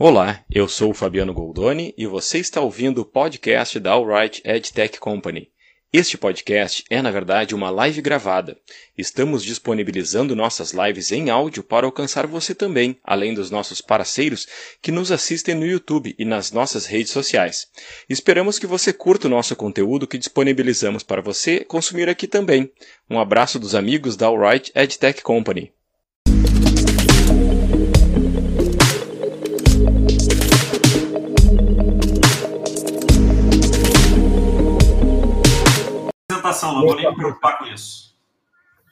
Olá, eu sou o Fabiano Goldoni e você está ouvindo o podcast da Alright EdTech Company. Este podcast é, na verdade, uma live gravada. Estamos disponibilizando nossas lives em áudio para alcançar você também, além dos nossos parceiros que nos assistem no YouTube e nas nossas redes sociais. Esperamos que você curta o nosso conteúdo que disponibilizamos para você consumir aqui também. Um abraço dos amigos da Alright EdTech Company. Não vou nem me preocupar com isso.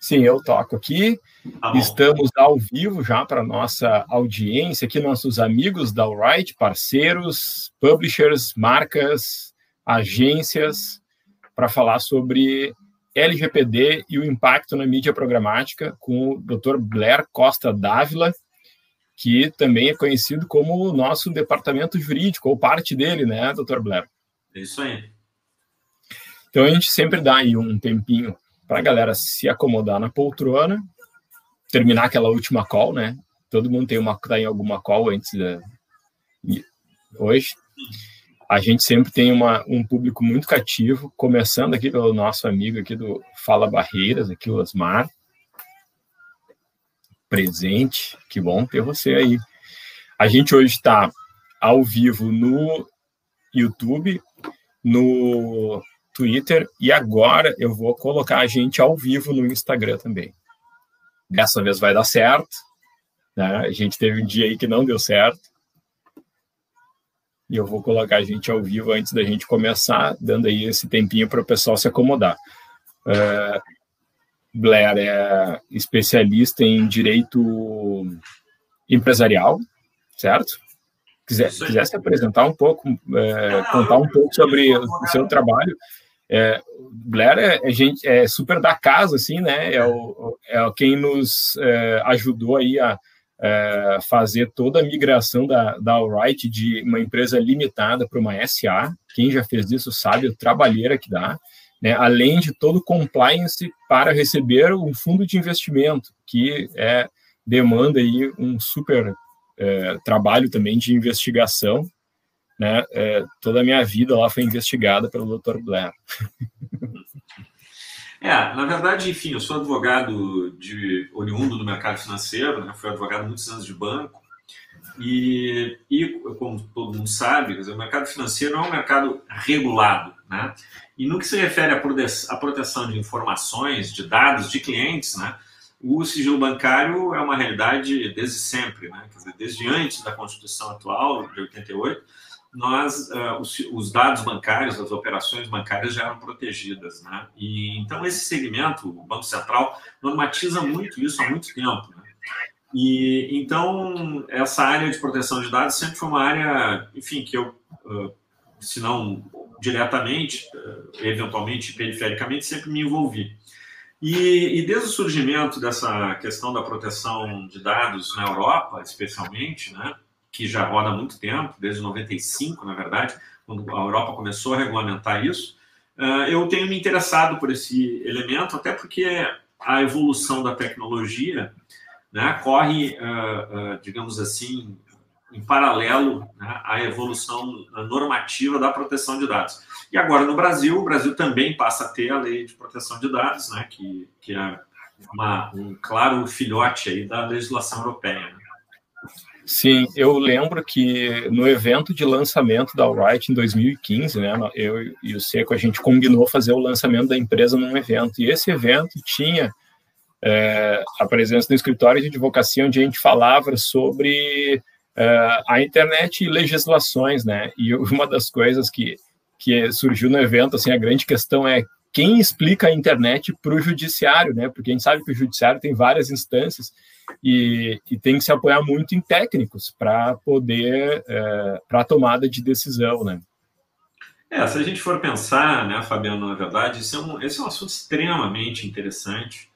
Sim, eu toco aqui. Tá, estamos ao vivo já para a nossa audiência, aqui nossos amigos da Alright, parceiros, publishers, marcas, agências, para falar sobre LGPD e o impacto na mídia programática com o Dr. Blair Costa Dávila, que também é conhecido como o nosso departamento jurídico, ou parte dele, né, Dr. Blair? É isso aí. Então, a gente sempre dá aí um tempinho para a galera se acomodar na poltrona, terminar aquela última call, né? Todo mundo está em alguma call antes da... Hoje, a gente sempre tem um público muito cativo, começando aqui pelo nosso amigo aqui do Fala Barreiras, aqui o Osmar. Presente, que bom ter você aí. A gente hoje está ao vivo no YouTube, no Twitter, e agora eu vou colocar a gente ao vivo no Instagram também. Dessa vez vai dar certo, né? A gente teve um dia aí que não deu certo. E eu vou colocar a gente ao vivo antes da gente começar, dando aí esse tempinho para o pessoal se acomodar. Blair é especialista em direito empresarial, certo? Quiser se apresentar um pouco, contar um pouco sobre o seu trabalho. Blair é super da casa, assim, né? É quem nos ajudou aí a fazer toda a migração da Alright de uma empresa limitada para uma SA. Quem já fez isso sabe o trabalheira que dá, né? Além de todo o compliance para receber um fundo de investimento, que demanda aí um super trabalho também de investigação, né? Toda a minha vida lá foi investigada pelo Dr. Blair. Na verdade, enfim, eu sou advogado oriundo do mercado financeiro, né? Fui advogado muitos anos de banco e como todo mundo sabe, quer dizer, o mercado financeiro é um mercado regulado, né? E no que se refere à proteção de informações, de dados, de clientes, né? O sigilo bancário é uma realidade desde sempre, né? Quer dizer, desde antes da Constituição atual, de 88, os dados bancários, as operações bancárias já eram protegidas, né? E então esse segmento, o Banco Central, normatiza muito isso há muito tempo, né? E então essa área de proteção de dados sempre foi uma área, enfim, que eu, se não diretamente, eventualmente, perifericamente, sempre me envolvi. E desde o surgimento dessa questão da proteção de dados na Europa, especialmente, né, que já roda há muito tempo, desde 95, na verdade, quando a Europa começou a regulamentar isso, eu tenho me interessado por esse elemento, até porque a evolução da tecnologia, né, corre, digamos assim, em paralelo, né, à evolução normativa da proteção de dados. E agora no Brasil, o Brasil também passa a ter a Lei de Proteção de Dados, né, que é um claro filhote aí da legislação europeia. Sim, eu lembro que no evento de lançamento da Alright em 2015, né, eu e o Seco, a gente combinou fazer o lançamento da empresa num evento, e esse evento tinha a presença do escritório de advocacia, onde a gente falava sobre a internet e legislações, né, e uma das coisas que surgiu no evento, assim, a grande questão é quem explica a internet para o judiciário, né? Porque a gente sabe que o judiciário tem várias instâncias e tem que se apoiar muito em técnicos para poder, para a tomada de decisão, né? Se a gente for pensar, né, Fabiano, na verdade, esse é um assunto extremamente interessante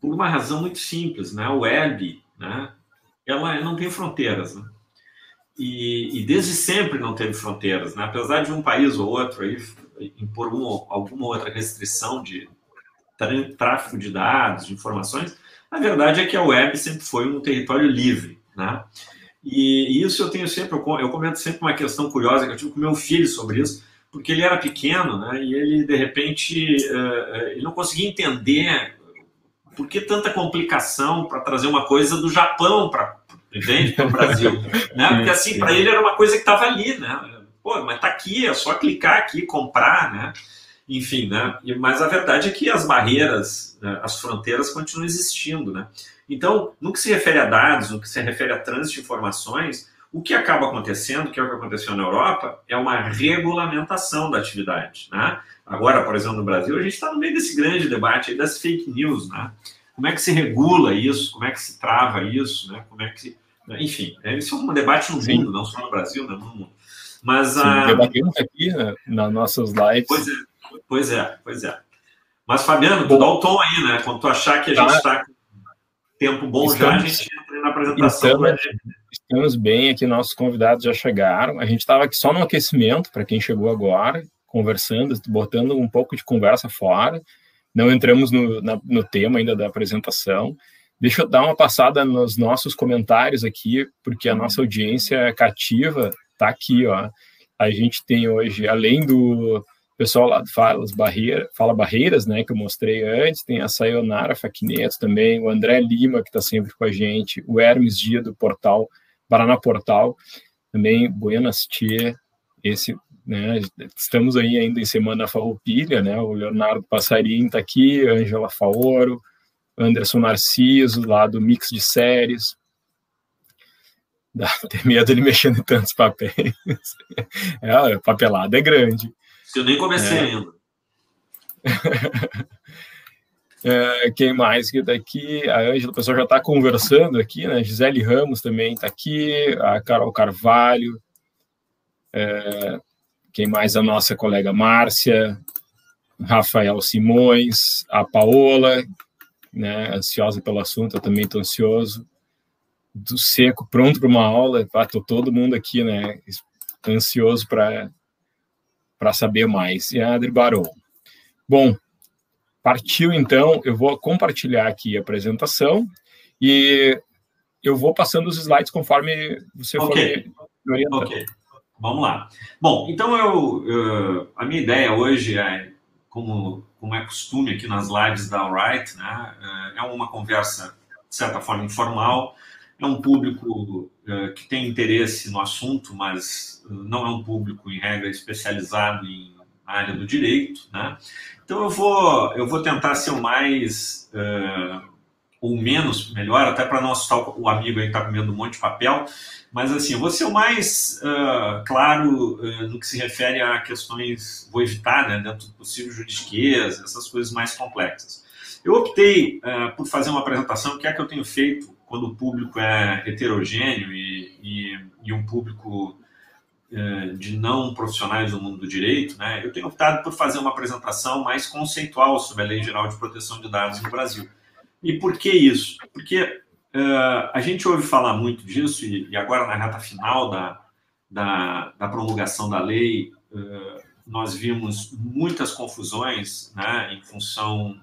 por uma razão muito simples, né? A web, né, ela não tem fronteiras, né? E desde sempre não teve fronteiras, né? Apesar de um país ou outro aí impor alguma outra restrição de tráfego de dados, de informações, a verdade é que a web sempre foi um território livre, né? E isso eu tenho sempre, eu comento sempre uma questão curiosa que eu tive com meu filho sobre isso, porque ele era pequeno, né, e ele, de repente, ele não conseguia entender por que tanta complicação para trazer uma coisa do Japão para o Brasil. Né? Porque, assim, para ele era uma coisa que estava ali, né? Pô, mas está aqui, é só clicar aqui, comprar, né? Enfim, né? Mas a verdade é que as barreiras, as fronteiras continuam existindo, né? Então, no que se refere a dados, no que se refere a trânsito de informações, o que acaba acontecendo, que é o que aconteceu na Europa, é uma regulamentação da atividade, né? Agora, por exemplo, no Brasil, a gente está no meio desse grande debate aí das fake news, né? Como é que se regula isso? Como é que se trava isso? Né? Como é que se... Enfim, isso é um debate no mundo, não só no Brasil, né? No mundo. Mas debatemos aqui, né, nas nossas lives. Pois é. Mas, Fabiano, tu dá o tom aí, né? Quando tu achar que a gente está com tempo bom, já a gente entra na apresentação. Estamos bem aqui, nossos convidados já chegaram. A gente estava aqui só no aquecimento, para quem chegou agora, conversando, botando um pouco de conversa fora. Não entramos no tema ainda da apresentação. Deixa eu dar uma passada nos nossos comentários aqui, porque a nossa audiência cativa está aqui, ó. A gente tem hoje, além do pessoal lá do Fala Barreiras, né, que eu mostrei antes, tem a Sayonara Faquineto também, o André Lima, que está sempre com a gente, o Hermes Dia do Portal, Paraná Portal, também, Buenas Tia, esse... Né, estamos aí ainda em Semana Farroupilha, né, o Leonardo Passarim está aqui, Ângela Faoro, Anderson Narciso, lá do Mix de Séries. Dá até medo ele mexendo em tantos papéis. A papelada é grande. Eu nem comecei ainda. Quem mais que está aqui? A Ângela, o pessoal já está conversando aqui, né? Gisele Ramos também está aqui, a Carol Carvalho, quem mais? A nossa colega Márcia, Rafael Simões, a Paola, né, ansiosa pelo assunto, eu também estou ansioso. Do Seco, pronto para uma aula, estou todo mundo aqui, né, ansioso para saber mais. E a Adri Barão. Bom, partiu então, eu vou compartilhar aqui a apresentação e eu vou passando os slides conforme você for me orientando. Ok. Vamos lá. Bom, então a minha ideia hoje é, como é costume aqui nas lives da Alright, né, é uma conversa, de certa forma, informal, é um público que tem interesse no assunto, mas não é um público, em regra, especializado na área do direito, né? Então eu vou tentar ser o mais... ou menos, melhor, até para não assustar o amigo aí que está comendo um monte de papel, mas assim, eu vou ser o mais claro no que se refere a questões, vou evitar, né, dentro do possível, juridiquês, essas coisas mais complexas. Eu optei por fazer uma apresentação, que é que eu tenho feito quando o público é heterogêneo e um público de não profissionais do mundo do direito, né, eu tenho optado por fazer uma apresentação mais conceitual sobre a Lei Geral de Proteção de Dados no Brasil. E por que isso? Porque a gente ouve falar muito disso, e agora na reta final da promulgação da lei, nós vimos muitas confusões, né, em função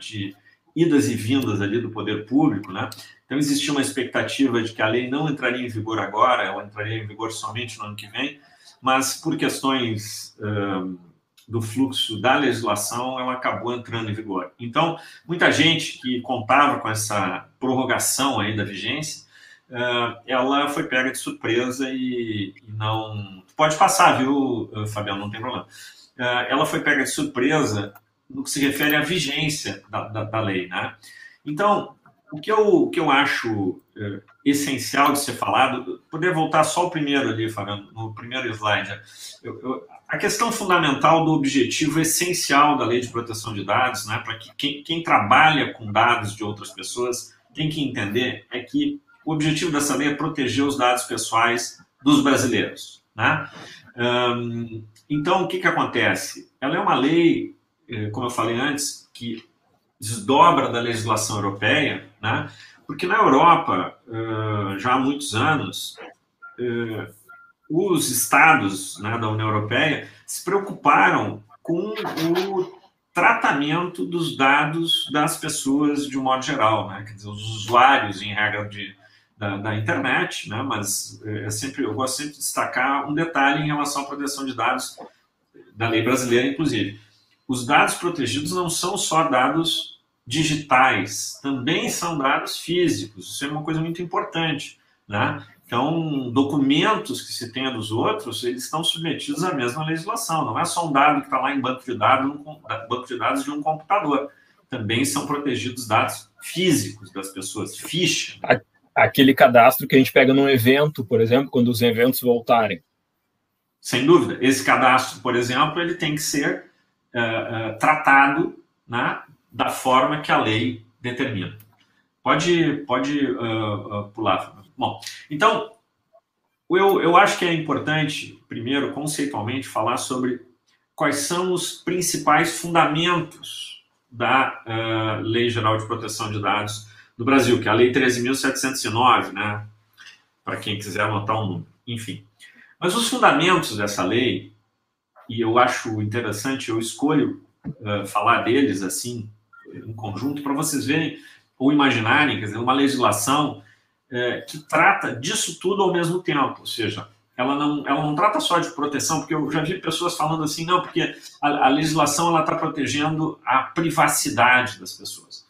de idas e vindas ali do poder público, né? Então existia uma expectativa de que a lei não entraria em vigor agora, ela entraria em vigor somente no ano que vem, mas por questões... do fluxo da legislação, ela acabou entrando em vigor. Então, muita gente que contava com essa prorrogação aí da vigência, ela foi pega de surpresa e não... Pode passar, viu, Fabiano, não tem problema. Ela foi pega de surpresa no que se refere à vigência da lei, né? Então, o que eu acho essencial de ser falado, poder voltar só o primeiro ali, Fabiano, no primeiro slide, a questão fundamental do objetivo essencial da Lei de Proteção de Dados, né, para que quem trabalha com dados de outras pessoas tem que entender, é que o objetivo dessa lei é proteger os dados pessoais dos brasileiros, né? Então, o que acontece? Ela é uma lei, como eu falei antes, que desdobra da legislação europeia, né? Porque na Europa, já há muitos anos... os estados, né, da União Europeia se preocuparam com o tratamento dos dados das pessoas de um modo geral, né? Quer dizer, os usuários, em regra, da internet, né? Mas eu gosto sempre de destacar um detalhe em relação à proteção de dados da lei brasileira, inclusive. Os dados protegidos não são só dados digitais, também são dados físicos. Isso é uma coisa muito importante, né? Então, documentos que se tenha dos outros, eles estão submetidos à mesma legislação. Não é só um dado que está lá em banco de dados de um computador. Também são protegidos dados físicos das pessoas, ficha. Né? Aquele cadastro que a gente pega num evento, por exemplo, quando os eventos voltarem. Sem dúvida. Esse cadastro, por exemplo, ele tem que ser tratado, né, da forma que a lei determina. Pode pular, Fábio. Bom, então, eu acho que é importante, primeiro, conceitualmente, falar sobre quais são os principais fundamentos da Lei Geral de Proteção de Dados do Brasil, que é a Lei 13.709, né? Para quem quiser anotar um número, enfim. Mas os fundamentos dessa lei, e eu acho interessante, eu escolho falar deles, assim, em conjunto, para vocês verem ou imaginarem, quer dizer, uma legislação que trata disso tudo ao mesmo tempo, ou seja, ela não trata só de proteção, porque eu já vi pessoas falando assim, não, porque a legislação ela está protegendo a privacidade das pessoas.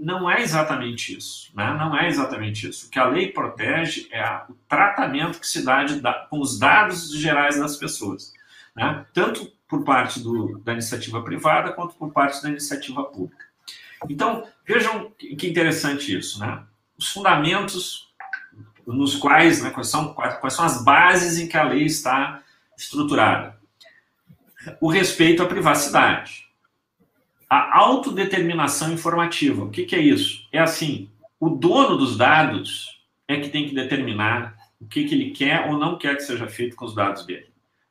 Não é exatamente isso, né? Não é exatamente isso. O que a lei protege é o tratamento que se dá com os dados gerais das pessoas, né? Tanto por parte da iniciativa privada, quanto por parte da iniciativa pública. Então, vejam que interessante isso, né? Os fundamentos nos quais, né, quais são as bases em que a lei está estruturada. O respeito à privacidade. A autodeterminação informativa. O que é isso? É assim, o dono dos dados é que tem que determinar o que ele quer ou não quer que seja feito com os dados dele.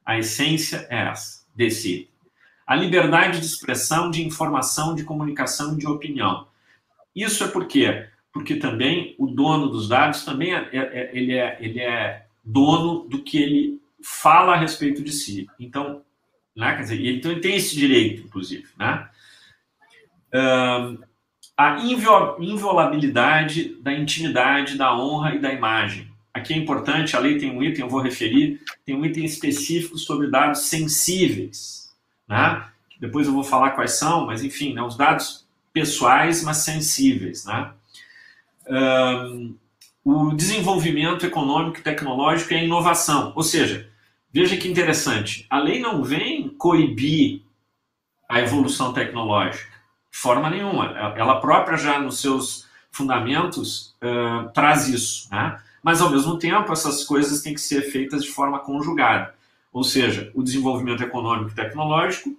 A essência é essa, decide. A liberdade de expressão, de informação, de comunicação e de opinião. Isso é porque também o dono dos dados também ele é dono do que ele fala a respeito de si. Então, né, quer dizer, ele tem esse direito, inclusive. Né? A inviolabilidade da intimidade, da honra e da imagem. Aqui é importante, a lei tem um item, eu vou referir, tem um item específico sobre dados sensíveis. Né? Depois eu vou falar quais são, mas enfim, né, os dados pessoais, mas sensíveis, né? O desenvolvimento econômico, tecnológico e a inovação. Ou seja, veja que interessante, a lei não vem coibir a evolução tecnológica, de forma nenhuma. Ela própria já nos seus fundamentos traz isso, né? Mas, ao mesmo tempo, essas coisas têm que ser feitas de forma conjugada. Ou seja, o desenvolvimento econômico e tecnológico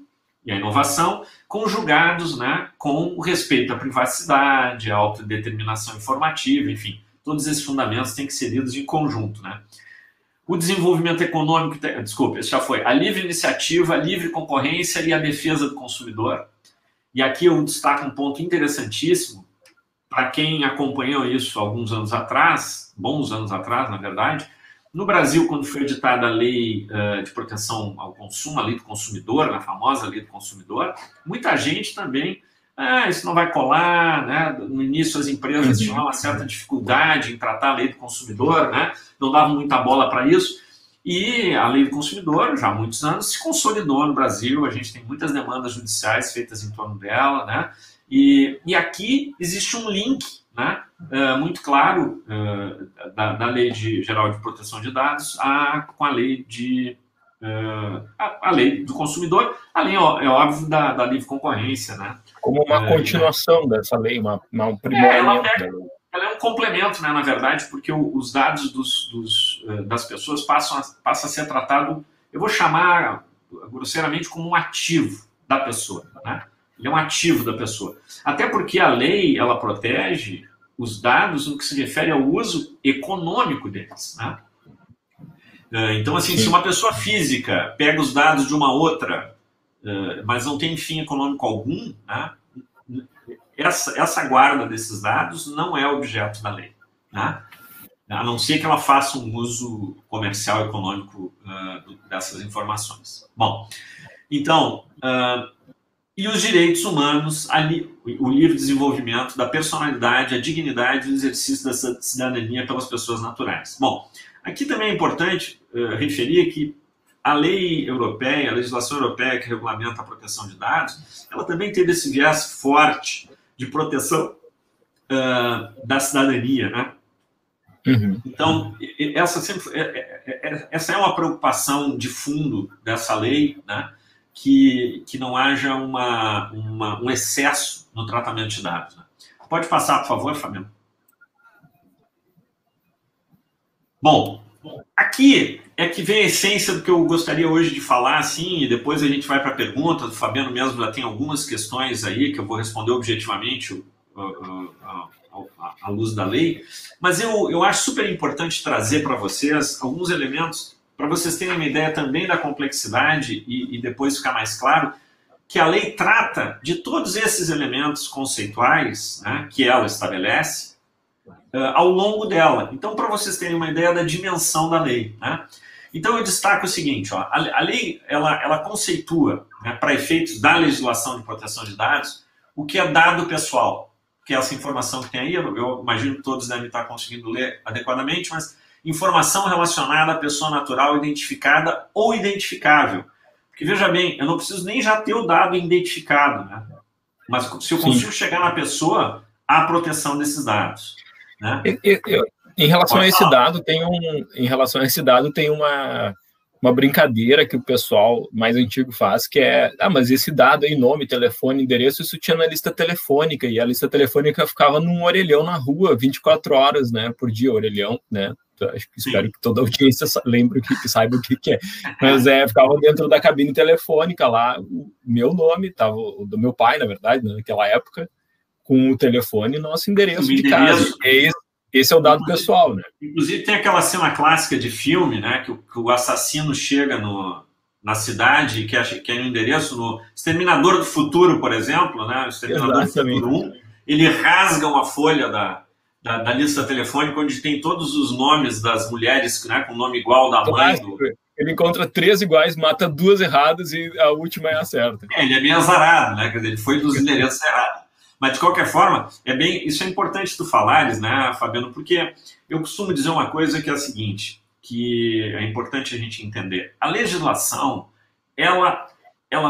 e a inovação, conjugados, né, com o respeito à privacidade, à autodeterminação informativa, enfim, todos esses fundamentos têm que ser lidos em conjunto, né? O desenvolvimento econômico, esse já foi, a livre iniciativa, a livre concorrência e a defesa do consumidor. E aqui eu destaco um ponto interessantíssimo, para quem acompanhou isso alguns anos atrás, bons anos atrás, na verdade. No Brasil, quando foi editada a Lei de Proteção ao Consumo, a Lei do Consumidor, a famosa Lei do Consumidor, muita gente também, isso não vai colar, né? No início as empresas tinham uma certa dificuldade em tratar a Lei do Consumidor, né? Não davam muita bola para isso, e a Lei do Consumidor, já há muitos anos, se consolidou no Brasil, a gente tem muitas demandas judiciais feitas em torno dela, né? E aqui existe um link, né, muito claro, da Lei Geral de Proteção de Dados com a Lei a Lei do Consumidor, a lei, é óbvio, da livre concorrência. Né? Como uma continuação dessa lei, um aprimoramento. Ela é um complemento, né, na verdade, porque os dados das pessoas passa a ser tratado, eu vou chamar grosseiramente, como um ativo da pessoa, né? Ele é um ativo da pessoa. Até porque a lei, ela protege os dados no que se refere ao uso econômico deles, né? Então, assim, se uma pessoa física pega os dados de uma outra, mas não tem fim econômico algum, né? Essa guarda desses dados não é objeto da lei, né? A não ser que ela faça um uso comercial, econômico dessas informações. Bom, então... e os direitos humanos, o livre desenvolvimento da personalidade, a dignidade e o exercício da cidadania pelas pessoas naturais. Bom, aqui também é importante referir que a lei europeia, a legislação europeia que regulamenta a proteção de dados, ela também teve esse viés forte de proteção da cidadania, né? Uhum. Então, essa é uma preocupação de fundo dessa lei, né? Que não haja um excesso no tratamento de dados. Né? Pode passar, por favor, Fabiano. Bom, aqui é que vem a essência do que eu gostaria hoje de falar, assim, e depois a gente vai para a pergunta. O Fabiano mesmo já tem algumas questões aí que eu vou responder objetivamente à luz da lei, mas eu acho super importante trazer para vocês alguns elementos para vocês terem uma ideia também da complexidade e depois ficar mais claro que a lei trata de todos esses elementos conceituais, né, que ela estabelece ao longo dela. Então, para vocês terem uma ideia da dimensão da lei, né? Então, eu destaco o seguinte, ó, a lei ela conceitua, né, para efeitos da legislação de proteção de dados, o que é dado pessoal, que é essa informação que tem aí, eu imagino que todos devem estar conseguindo ler adequadamente, mas informação relacionada à pessoa natural identificada ou identificável. Porque, veja bem, eu não preciso nem já ter o dado identificado, né? Mas se eu consigo chegar na pessoa, há proteção desses dados, né? Em relação a esse dado, tem uma brincadeira que o pessoal mais antigo faz, que é, mas esse dado aí, nome, telefone, endereço, isso tinha na lista telefônica, e a lista telefônica ficava num orelhão na rua, 24 horas, né, por dia, orelhão, né? Acho que espero que toda a audiência lembre que saiba o que é. Mas ficava dentro da cabine telefônica lá, o meu nome, tava o do meu pai, na verdade, né, naquela época, com o telefone e nosso endereço de casa. Esse é o dado pessoal, né? Inclusive tem aquela cena clássica de filme, né, que o assassino chega na cidade e quer um endereço no Exterminador do Futuro, por exemplo, né? O Exterminador Exatamente. Do Futuro 1, ele rasga uma folha da lista telefônica, onde tem todos os nomes das mulheres, né, com nome igual da mãe. Ele encontra 3 iguais, mata 2 erradas e a última é a certa. Ele é bem azarado, né? Quer dizer, ele foi dos endereços errados. Mas, de qualquer forma, isso é importante tu falares, né, Fabiano, porque eu costumo dizer uma coisa que é a seguinte, que é importante a gente entender. A legislação, ela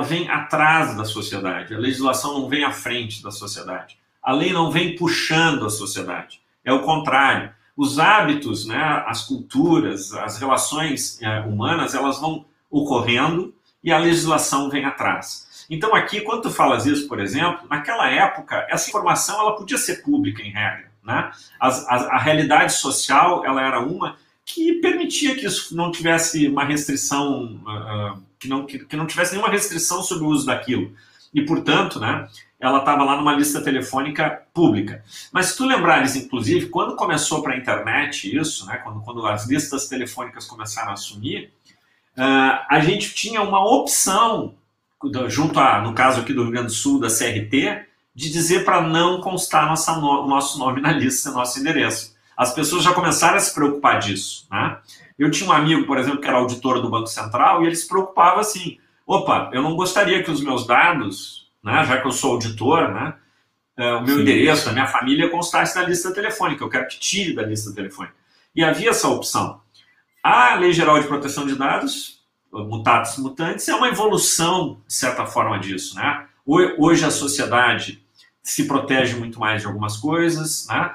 vem atrás da sociedade. A legislação não vem à frente da sociedade. A lei não vem puxando a sociedade. É o contrário. Os hábitos, né, as culturas, as relações humanas, elas vão ocorrendo e a legislação vem atrás. Então, aqui, quando tu falas isso, por exemplo, naquela época, essa informação ela podia ser pública, em regra, né? A realidade social ela era uma que permitia que isso não tivesse uma restrição, que não tivesse nenhuma restrição sobre o uso daquilo. E, portanto, né, ela estava lá numa lista telefônica pública. Mas se tu lembrares, inclusive, quando começou para a internet isso, né, quando as listas telefônicas começaram a assumir, a gente tinha uma opção junto a, no caso aqui do Rio Grande do Sul, da CRT, de dizer para não constar nosso nome na lista, nosso endereço. As pessoas já começaram a se preocupar disso, né? Eu tinha um amigo, por exemplo, que era auditor do Banco Central, e ele se preocupava assim, opa, eu não gostaria que os meus dados, né, já que eu sou auditor, né, o meu Sim. endereço, a minha família constasse na lista telefônica, eu quero que tire da lista telefônica. E havia essa opção. A Lei Geral de Proteção de Dados, mutatis mutandis, é uma evolução, de certa forma, disso, né? Hoje a sociedade se protege muito mais de algumas coisas, né?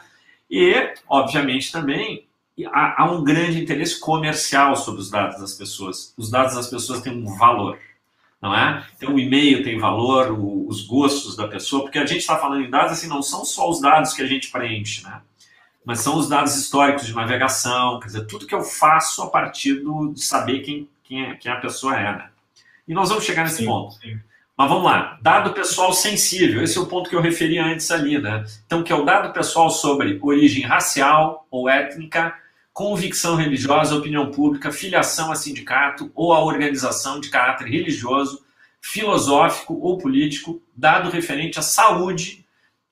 E, obviamente, também há um grande interesse comercial sobre os dados das pessoas. Os dados das pessoas têm um valor, não é? Então, o e-mail tem valor, os gostos da pessoa, porque a gente está falando em dados, assim, não são só os dados que a gente preenche, né? Mas são os dados históricos de navegação, quer dizer, tudo que eu faço a partir de saber quem a pessoa é, né? E nós vamos chegar nesse sim, ponto. Sim. Mas vamos lá. Dado pessoal sensível. Esse é o ponto que eu referi antes ali, né? Então, que é o dado pessoal sobre origem racial ou étnica, convicção religiosa, opinião pública, filiação a sindicato ou a organização de caráter religioso, filosófico ou político, dado referente à saúde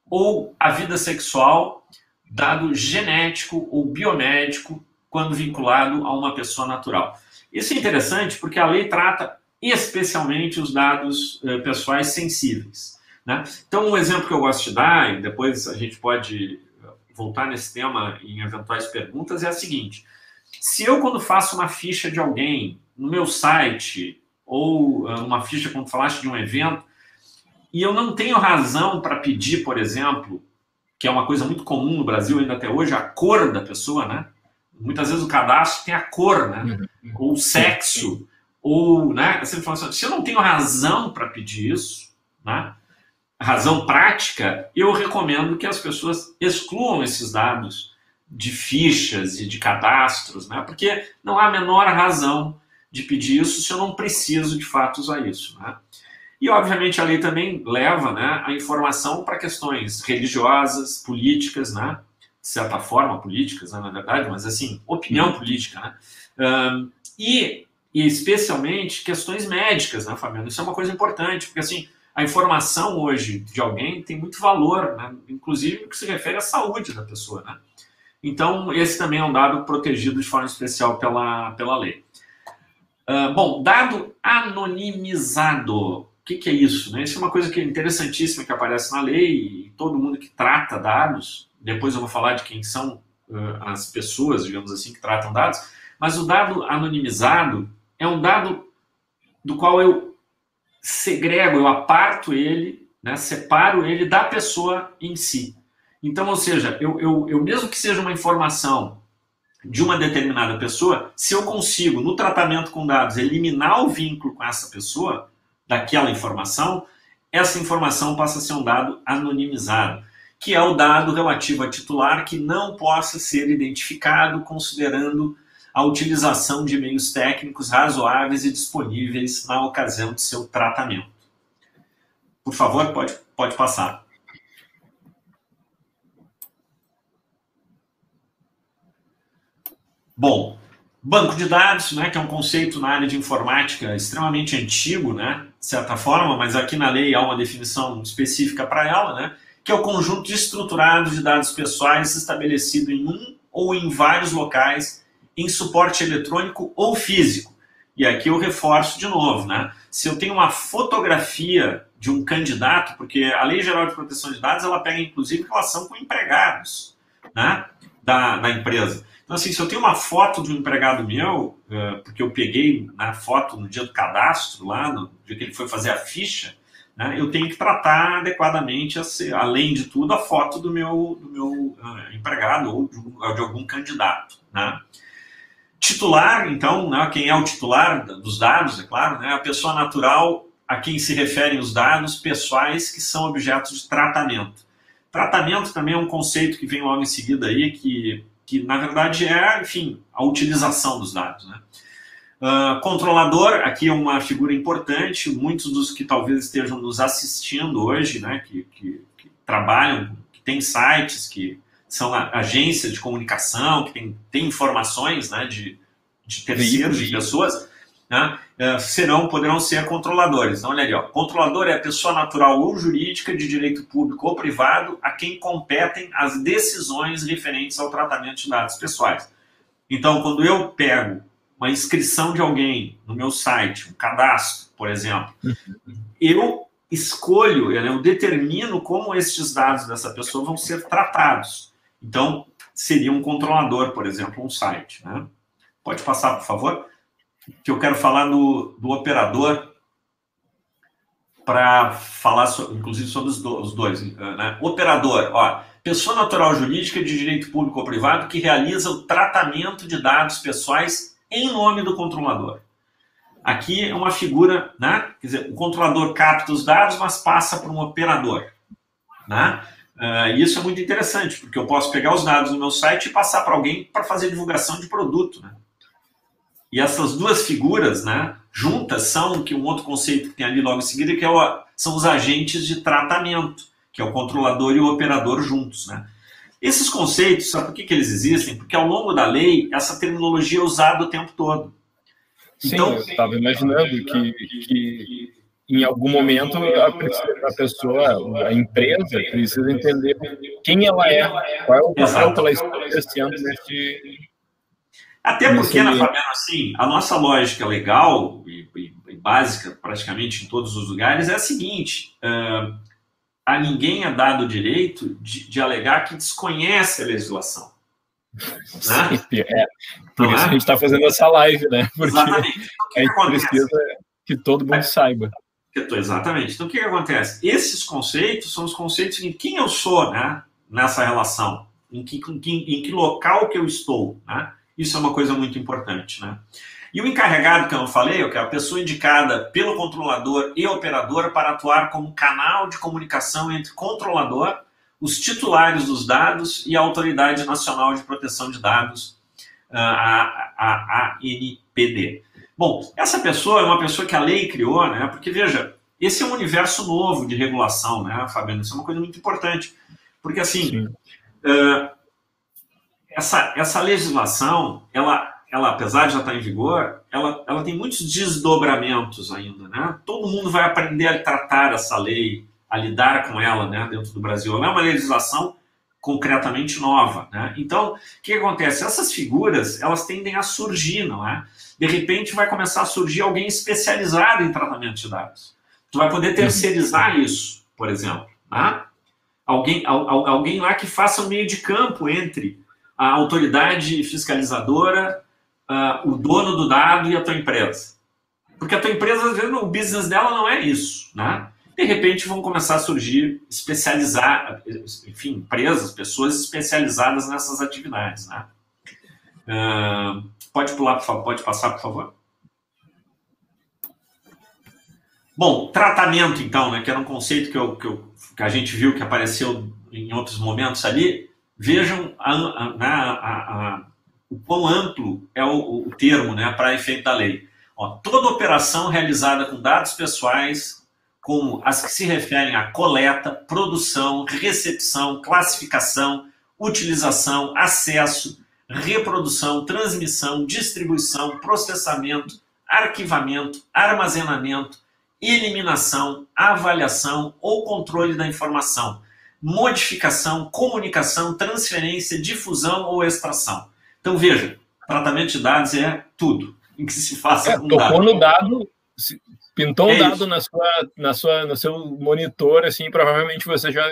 ou à vida sexual, dado genético ou biomédico, quando vinculado a uma pessoa natural. Isso é interessante porque a lei trata especialmente os dados pessoais sensíveis, né? Então, um exemplo que eu gosto de dar, e depois a gente pode voltar nesse tema em eventuais perguntas, é a seguinte: se eu, quando faço uma ficha de alguém no meu site, ou uma ficha, quando falaste de um evento, e eu não tenho razão para pedir, por exemplo, que é uma coisa muito comum no Brasil ainda até hoje, a cor da pessoa, né? Muitas vezes o cadastro tem a cor, né? Ou o sexo, ou, né? Essa informação. Se eu não tenho razão para pedir isso, né? Razão prática, eu recomendo que as pessoas excluam esses dados de fichas e de cadastros, né? Porque não há a menor razão de pedir isso se eu não preciso, de fato, usar isso, né? E, obviamente, a lei também leva, né, a informação para questões religiosas, políticas, né, de certa forma, políticas, né, na verdade, mas, assim, opinião política, né? E especialmente, questões médicas, né, Fabiano? Isso é uma coisa importante, porque, assim, a informação hoje de alguém tem muito valor, né, inclusive no que se refere à saúde da pessoa, né? Então, esse também é um dado protegido de forma especial pela lei. Bom, dado anonimizado. O que é isso, né? Isso é uma coisa que é interessantíssima que aparece na lei, e todo mundo que trata dados, depois eu vou falar de quem são as pessoas, digamos assim, que tratam dados, mas o dado anonimizado é um dado do qual eu segrego, eu aparto ele, né, separo ele da pessoa em si. Então, ou seja, eu mesmo que seja uma informação de uma determinada pessoa, se eu consigo, no tratamento com dados, eliminar o vínculo com essa pessoa, daquela informação, essa informação passa a ser um dado anonimizado, que é o dado relativo a titular que não possa ser identificado considerando a utilização de meios técnicos razoáveis e disponíveis na ocasião de seu tratamento. Por favor, pode passar. Bom, banco de dados, né, que é um conceito na área de informática extremamente antigo, né, de certa forma, mas aqui na lei há uma definição específica para ela, né, que é o conjunto estruturado de dados pessoais estabelecido em um ou em vários locais em suporte eletrônico ou físico. E aqui eu reforço de novo, né, se eu tenho uma fotografia de um candidato, porque a Lei Geral de Proteção de Dados, ela pega inclusive relação com empregados, né, da empresa. Então, assim, se eu tenho uma foto de um empregado meu, porque eu peguei a foto no dia do cadastro, lá no dia que ele foi fazer a ficha, né, eu tenho que tratar adequadamente, além de tudo, a foto do meu empregado ou de algum candidato, né? Titular, então, né, quem é o titular dos dados, é claro, né, a pessoa natural a quem se referem os dados pessoais que são objetos de tratamento. Tratamento também é um conceito que vem logo em seguida aí, que na verdade é, enfim, a utilização dos dados, né? Controlador, aqui é uma figura importante, muitos dos que talvez estejam nos assistindo hoje, né, que trabalham, que têm sites, que são agências de comunicação, que têm informações, né, de terceiros, de pessoas, né, poderão ser controladores. Então, olha ali, ó, controlador é a pessoa natural ou jurídica de direito público ou privado a quem competem as decisões referentes ao tratamento de dados pessoais. Então, quando eu pego uma inscrição de alguém no meu site, um cadastro, por exemplo, eu escolho, eu determino como estes dados dessa pessoa vão ser tratados. Então, seria um controlador, por exemplo, um site, né? Pode passar, por favor? Que eu quero falar do operador para falar, inclusive, sobre os dois. Né? Operador, ó, pessoa natural jurídica de direito público ou privado que realiza o tratamento de dados pessoais em nome do controlador. Aqui é uma figura, né? Quer dizer, o controlador capta os dados, mas passa por um operador, né? E isso é muito interessante, porque eu posso pegar os dados do meu site e passar para alguém para fazer divulgação de produto, né? E essas duas figuras, né, juntas são que um outro conceito que tem ali logo em seguida, que são os agentes de tratamento, que é o controlador e o operador juntos, né? Esses conceitos, sabe por que eles existem? Porque ao longo da lei, essa terminologia é usada o tempo todo. Sim, então, eu estava imaginando que em algum momento a pessoa, a empresa, precisa entender quem ela é, qual é o papel que ela está exercendo neste... Até porque, na Fabiano, assim, a nossa lógica legal, e básica praticamente em todos os lugares, é a seguinte: a ninguém é dado o direito de alegar que desconhece a legislação. Né? Sim, é. Por isso que a gente está fazendo essa live, né? Porque exatamente. Então, o que acontece? Precisa que todo mundo saiba. Exatamente. Então, o que acontece? Esses conceitos são os conceitos de quem eu sou, né, nessa relação, em que local que eu estou. Né? Isso é uma coisa muito importante. Né? E o encarregado, que eu não falei, que é a pessoa indicada pelo controlador e operadora para atuar como canal de comunicação entre controlador, os titulares dos dados e a Autoridade Nacional de Proteção de Dados, a ANPD. Bom, essa pessoa é uma pessoa que a lei criou, né? Porque, veja, esse é um universo novo de regulação, né, Fabiano? Isso é uma coisa muito importante. Porque, assim, essa legislação, ela, apesar de já estar em vigor, ela tem muitos desdobramentos ainda, né? Todo mundo vai aprender a tratar essa lei, a lidar com ela, né, dentro do Brasil. Ela é uma legislação concretamente nova, né? Então, o que acontece? Essas figuras, elas tendem a surgir, não é? De repente vai começar a surgir alguém especializado em tratamento de dados. Tu vai poder terceirizar isso, por exemplo, né? Alguém lá que faça um meio de campo entre a autoridade fiscalizadora, o dono do dado e a tua empresa. Porque a tua empresa, às vezes, o business dela não é isso, né? De repente vão começar a surgir empresas, pessoas especializadas nessas atividades, né? Pode pular, por favor. Pode passar, por favor. Bom, tratamento, então, né, que era um conceito que a gente viu que apareceu em outros momentos ali. Vejam o quão amplo é o termo, né, para efeito da lei. Ó, toda operação realizada com dados pessoais, como as que se referem à coleta, produção, recepção, classificação, utilização, acesso, reprodução, transmissão, distribuição, processamento, arquivamento, armazenamento, eliminação, avaliação ou controle da informação, modificação, comunicação, transferência, difusão ou extração. Então, veja, tratamento de dados é tudo em que se faça com dados. Tocou no dado, pintou um dado no seu monitor, assim, provavelmente você já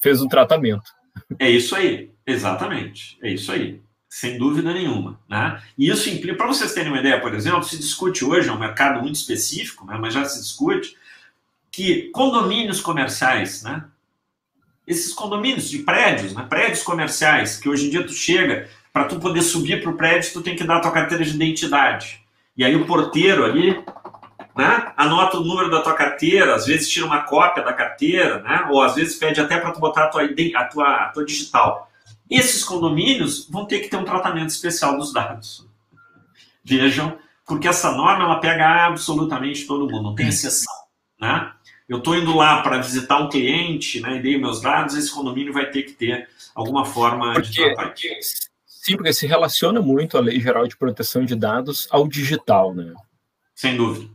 fez o tratamento. É isso aí. Exatamente, é isso aí, sem dúvida nenhuma, né? E isso implica, para vocês terem uma ideia, por exemplo, se discute hoje, é um mercado muito específico, né, mas já se discute, que condomínios comerciais, né, esses condomínios de prédios, né, prédios comerciais, que hoje em dia tu chega, para tu poder subir para o prédio, tu tem que dar a tua carteira de identidade, e aí o porteiro ali, né, anota o número da tua carteira, às vezes tira uma cópia da carteira, né, ou às vezes pede até para tu botar a tua digital. Esses condomínios vão ter que ter um tratamento especial dos dados. Vejam, porque essa norma ela pega absolutamente todo mundo, não tem exceção, né? Eu estou indo lá para visitar um cliente, né, e dei meus dados, esse condomínio vai ter que ter alguma forma de tratar disso. Sim, porque se relaciona muito a Lei Geral de Proteção de Dados ao digital, né? Sem dúvida.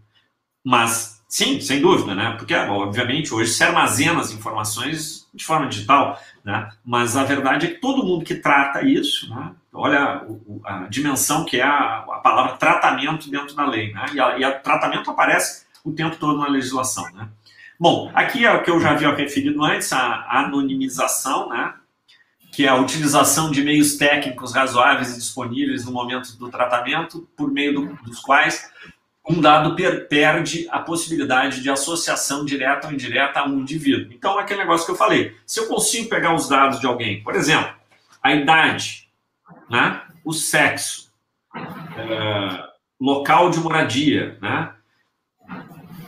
Mas, sim, sem dúvida, né? Porque, obviamente, hoje se armazena as informações de forma digital, né? Mas a verdade é que todo mundo que trata isso, né, olha a dimensão que é a palavra tratamento dentro da lei, né? E o tratamento aparece o tempo todo na legislação, né? Bom, aqui é o que eu já havia referido antes, a anonimização, né, que é a utilização de meios técnicos razoáveis e disponíveis no momento do tratamento, por meio dos quais um dado perde a possibilidade de associação direta ou indireta a um indivíduo. Então, é aquele negócio que eu falei. Se eu consigo pegar os dados de alguém, por exemplo, a idade, né, o sexo, local de moradia, né,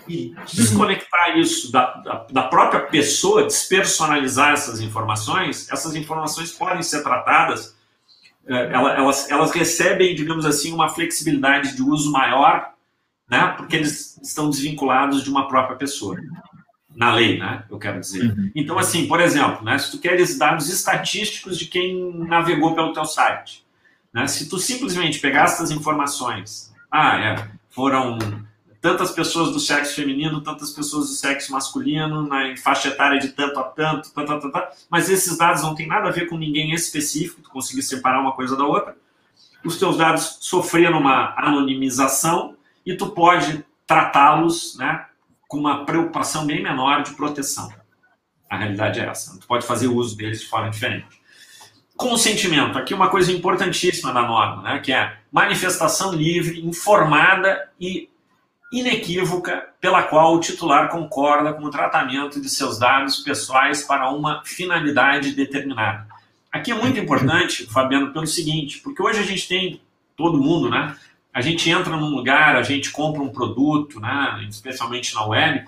e desconectar isso da própria pessoa, despersonalizar essas informações podem ser tratadas, elas recebem, digamos assim, uma flexibilidade de uso maior, né? Porque eles estão desvinculados de uma própria pessoa, na lei, né, eu quero dizer. Uhum. Então, assim, por exemplo, né, se tu queres dados estatísticos de quem navegou pelo teu site, né, se tu simplesmente pegar essas informações, foram tantas pessoas do sexo feminino, tantas pessoas do sexo masculino, na faixa etária de tanto a tanto, mas esses dados não tem nada a ver com ninguém específico, tu conseguir separar uma coisa da outra, os teus dados sofreram uma anonimização, e tu pode tratá-los, né, com uma preocupação bem menor de proteção. A realidade é essa. Tu pode fazer uso deles de forma diferente. Consentimento. Aqui uma coisa importantíssima da norma, né, que é manifestação livre, informada e inequívoca pela qual o titular concorda com o tratamento de seus dados pessoais para uma finalidade determinada. Aqui é muito importante, Fabiano, pelo seguinte, porque hoje a gente tem, todo mundo, né? A gente entra num lugar, a gente compra um produto, né? Especialmente na web,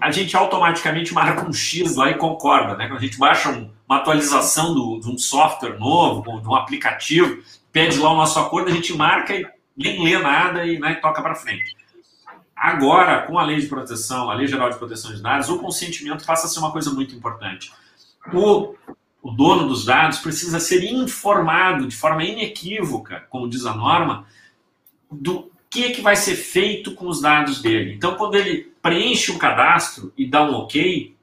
a gente automaticamente marca um X lá e concorda, né? Quando a gente baixa uma atualização de um software novo, de um aplicativo, pede lá o nosso acordo, a gente marca e nem lê nada e, né, toca para frente. Agora, com a Lei de Proteção, a Lei Geral de Proteção de Dados, o consentimento passa a ser uma coisa muito importante. O dono dos dados precisa ser informado de forma inequívoca, como diz a norma, do que vai ser feito com os dados dele. Então, quando ele preenche um cadastro e dá um ok,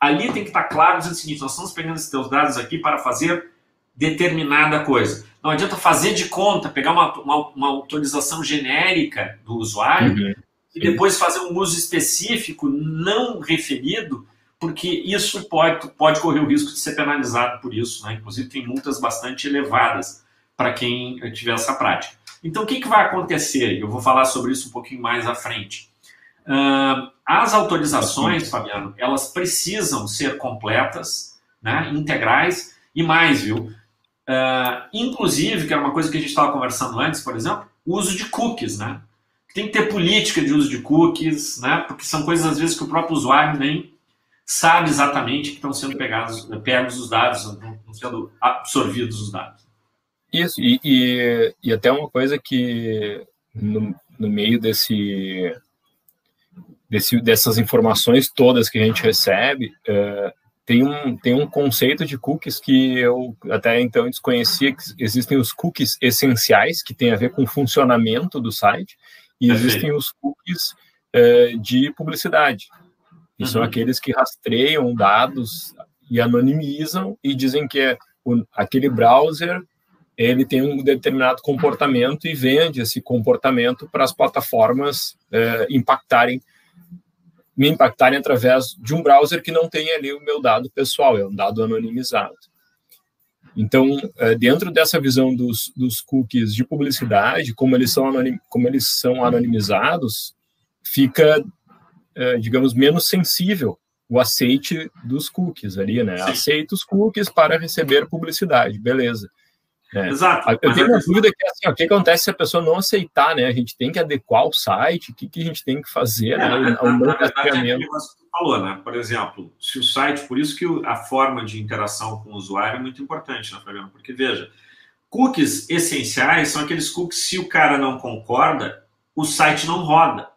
ali tem que estar claro dizendo o seguinte: nós estamos pegando esses teus dados aqui para fazer determinada coisa. Não adianta fazer de conta, pegar uma autorização genérica do usuário, uhum, e depois fazer um uso específico não referido, porque isso pode correr o risco de ser penalizado por isso, né? Inclusive tem multas bastante elevadas para quem tiver essa prática. Então, o que vai acontecer? Eu vou falar sobre isso um pouquinho mais à frente. As autorizações, Fabiano, elas precisam ser completas, né, integrais e mais, viu? Inclusive, que era uma coisa que a gente estava conversando antes, por exemplo, o uso de cookies, né? Tem que ter política de uso de cookies, né? Porque são coisas, às vezes, que o próprio usuário nem sabe exatamente que estão sendo pegos os dados, estão sendo absorvidos os dados. Isso, e até uma coisa que, no meio dessas informações todas que a gente recebe, tem um conceito de cookies que eu até então desconhecia, que existem os cookies essenciais, que tem a ver com o funcionamento do site, e existem os cookies de publicidade, que são aqueles que rastreiam dados e anonimizam e dizem que aquele browser ele tem um determinado comportamento e vende esse comportamento para as plataformas me impactarem através de um browser que não tem ali o meu dado pessoal, é um dado anonimizado. Então, dentro dessa visão dos cookies de publicidade, como eles são anonimizados, fica, digamos, menos sensível o aceite dos cookies ali, né? Aceita os cookies para receber publicidade, beleza. É. Exato. Eu tenho uma dúvida que assim, o que acontece se a pessoa não aceitar, né? A gente tem que adequar o site, o que a gente tem que fazer, né? Na verdade, é o que você falou, né? Por exemplo, se o site, por isso que a forma de interação com o usuário é muito importante, né, Fabiano? Porque, veja, cookies essenciais são aqueles cookies, se o cara não concorda, o site não roda,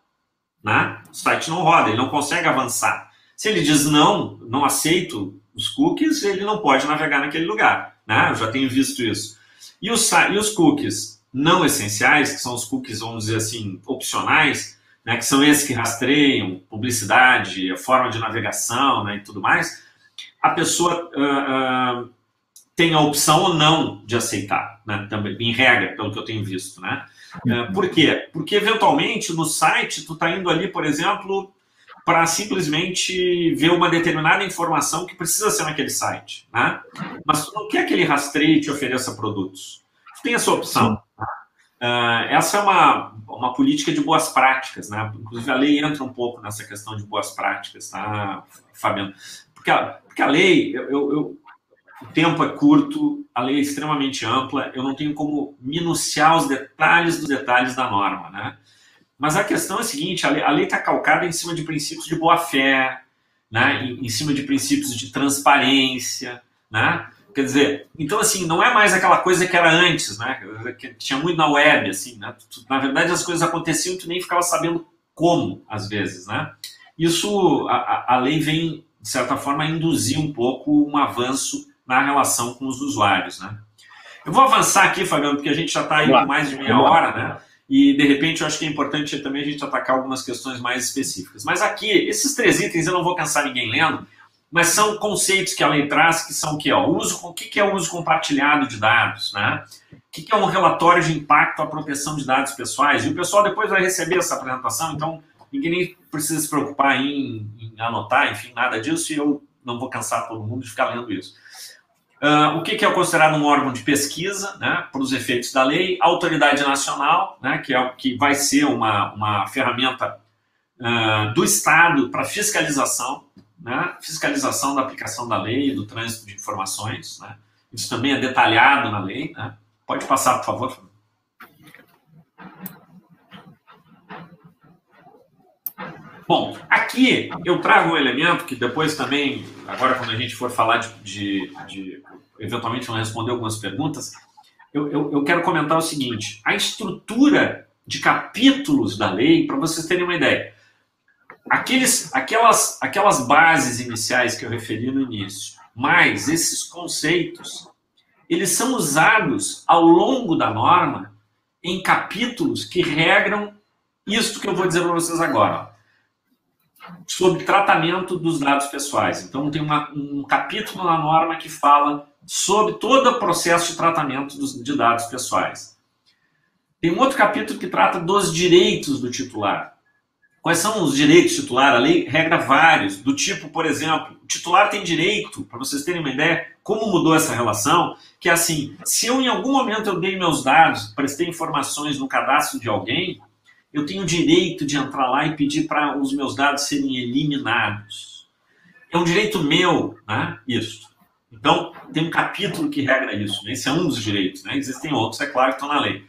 né? O site não roda, ele não consegue avançar. Se ele diz não, não aceito os cookies, ele não pode navegar naquele lugar, né? Eu já tenho visto isso. E os cookies não essenciais, que são os cookies, vamos dizer assim, opcionais, né, que são esses que rastreiam publicidade, a forma de navegação, né, e tudo mais, a pessoa tem a opção ou não de aceitar, né, também, em regra, pelo que eu tenho visto, né? Por quê? Porque, eventualmente, no site, tu está indo ali, por exemplo, para simplesmente ver uma determinada informação que precisa ser naquele site, né? Mas tu não quer que ele rastreie e te ofereça produtos. Tu tem essa opção. Essa é uma política de boas práticas, né? Inclusive, a lei entra um pouco nessa questão de boas práticas, tá, Fabiano? Porque a lei, o tempo é curto, a lei é extremamente ampla, eu não tenho como minuciar os detalhes dos detalhes da norma, né? Mas a questão é a seguinte: a lei está calcada em cima de princípios de boa-fé, né? Em cima de princípios de transparência, né? Quer dizer, então, assim, não é mais aquela coisa que era antes, né? Que tinha muito na web, assim, né? Na verdade, as coisas aconteciam e tu nem ficava sabendo como, às vezes, né? Isso, a lei vem, de certa forma, induzir um pouco um avanço na relação com os usuários, né? Eu vou avançar aqui, Fabiano, porque a gente já está aí com mais de meia hora, né? E, de repente, eu acho que é importante também a gente atacar algumas questões mais específicas. Mas aqui, esses 3 itens, eu não vou cansar ninguém lendo, mas são conceitos que a lei traz, que são o quê? O que é o uso compartilhado de dados, né? que é um relatório de impacto à proteção de dados pessoais. E o pessoal depois vai receber essa apresentação, então ninguém nem precisa se preocupar em anotar, enfim, nada disso, e eu não vou cansar todo mundo de ficar lendo isso. O que é considerado um órgão de pesquisa, né, para os efeitos da lei, autoridade nacional, né, que é o que vai ser uma ferramenta do Estado para fiscalização, né, fiscalização da aplicação da lei e do trânsito de informações. Né, isso também é detalhado na lei. Né, pode passar, por favor. Bom, aqui eu trago um elemento que depois também, agora quando a gente for falar de eventualmente não responder algumas perguntas, eu quero comentar o seguinte, a estrutura de capítulos da lei, para vocês terem uma ideia, aquelas bases iniciais que eu referi no início, mais esses conceitos, eles são usados ao longo da norma em capítulos que regram isso que eu vou dizer para vocês agora, sobre tratamento dos dados pessoais. Então, tem um capítulo na norma que fala sobre todo o processo de tratamento de dados pessoais. Tem um outro capítulo que trata dos direitos do titular. Quais são os direitos do titular? A lei regra vários, do tipo, por exemplo, o titular tem direito, para vocês terem uma ideia, como mudou essa relação, que é assim, se eu em algum momento eu dei meus dados, prestei informações no cadastro de alguém, eu tenho o direito de entrar lá e pedir para os meus dados serem eliminados. É um direito meu, né? Isso. Então, tem um capítulo que regra isso. Né? Esse é um dos direitos. Né? Existem outros, é claro, que estão na lei.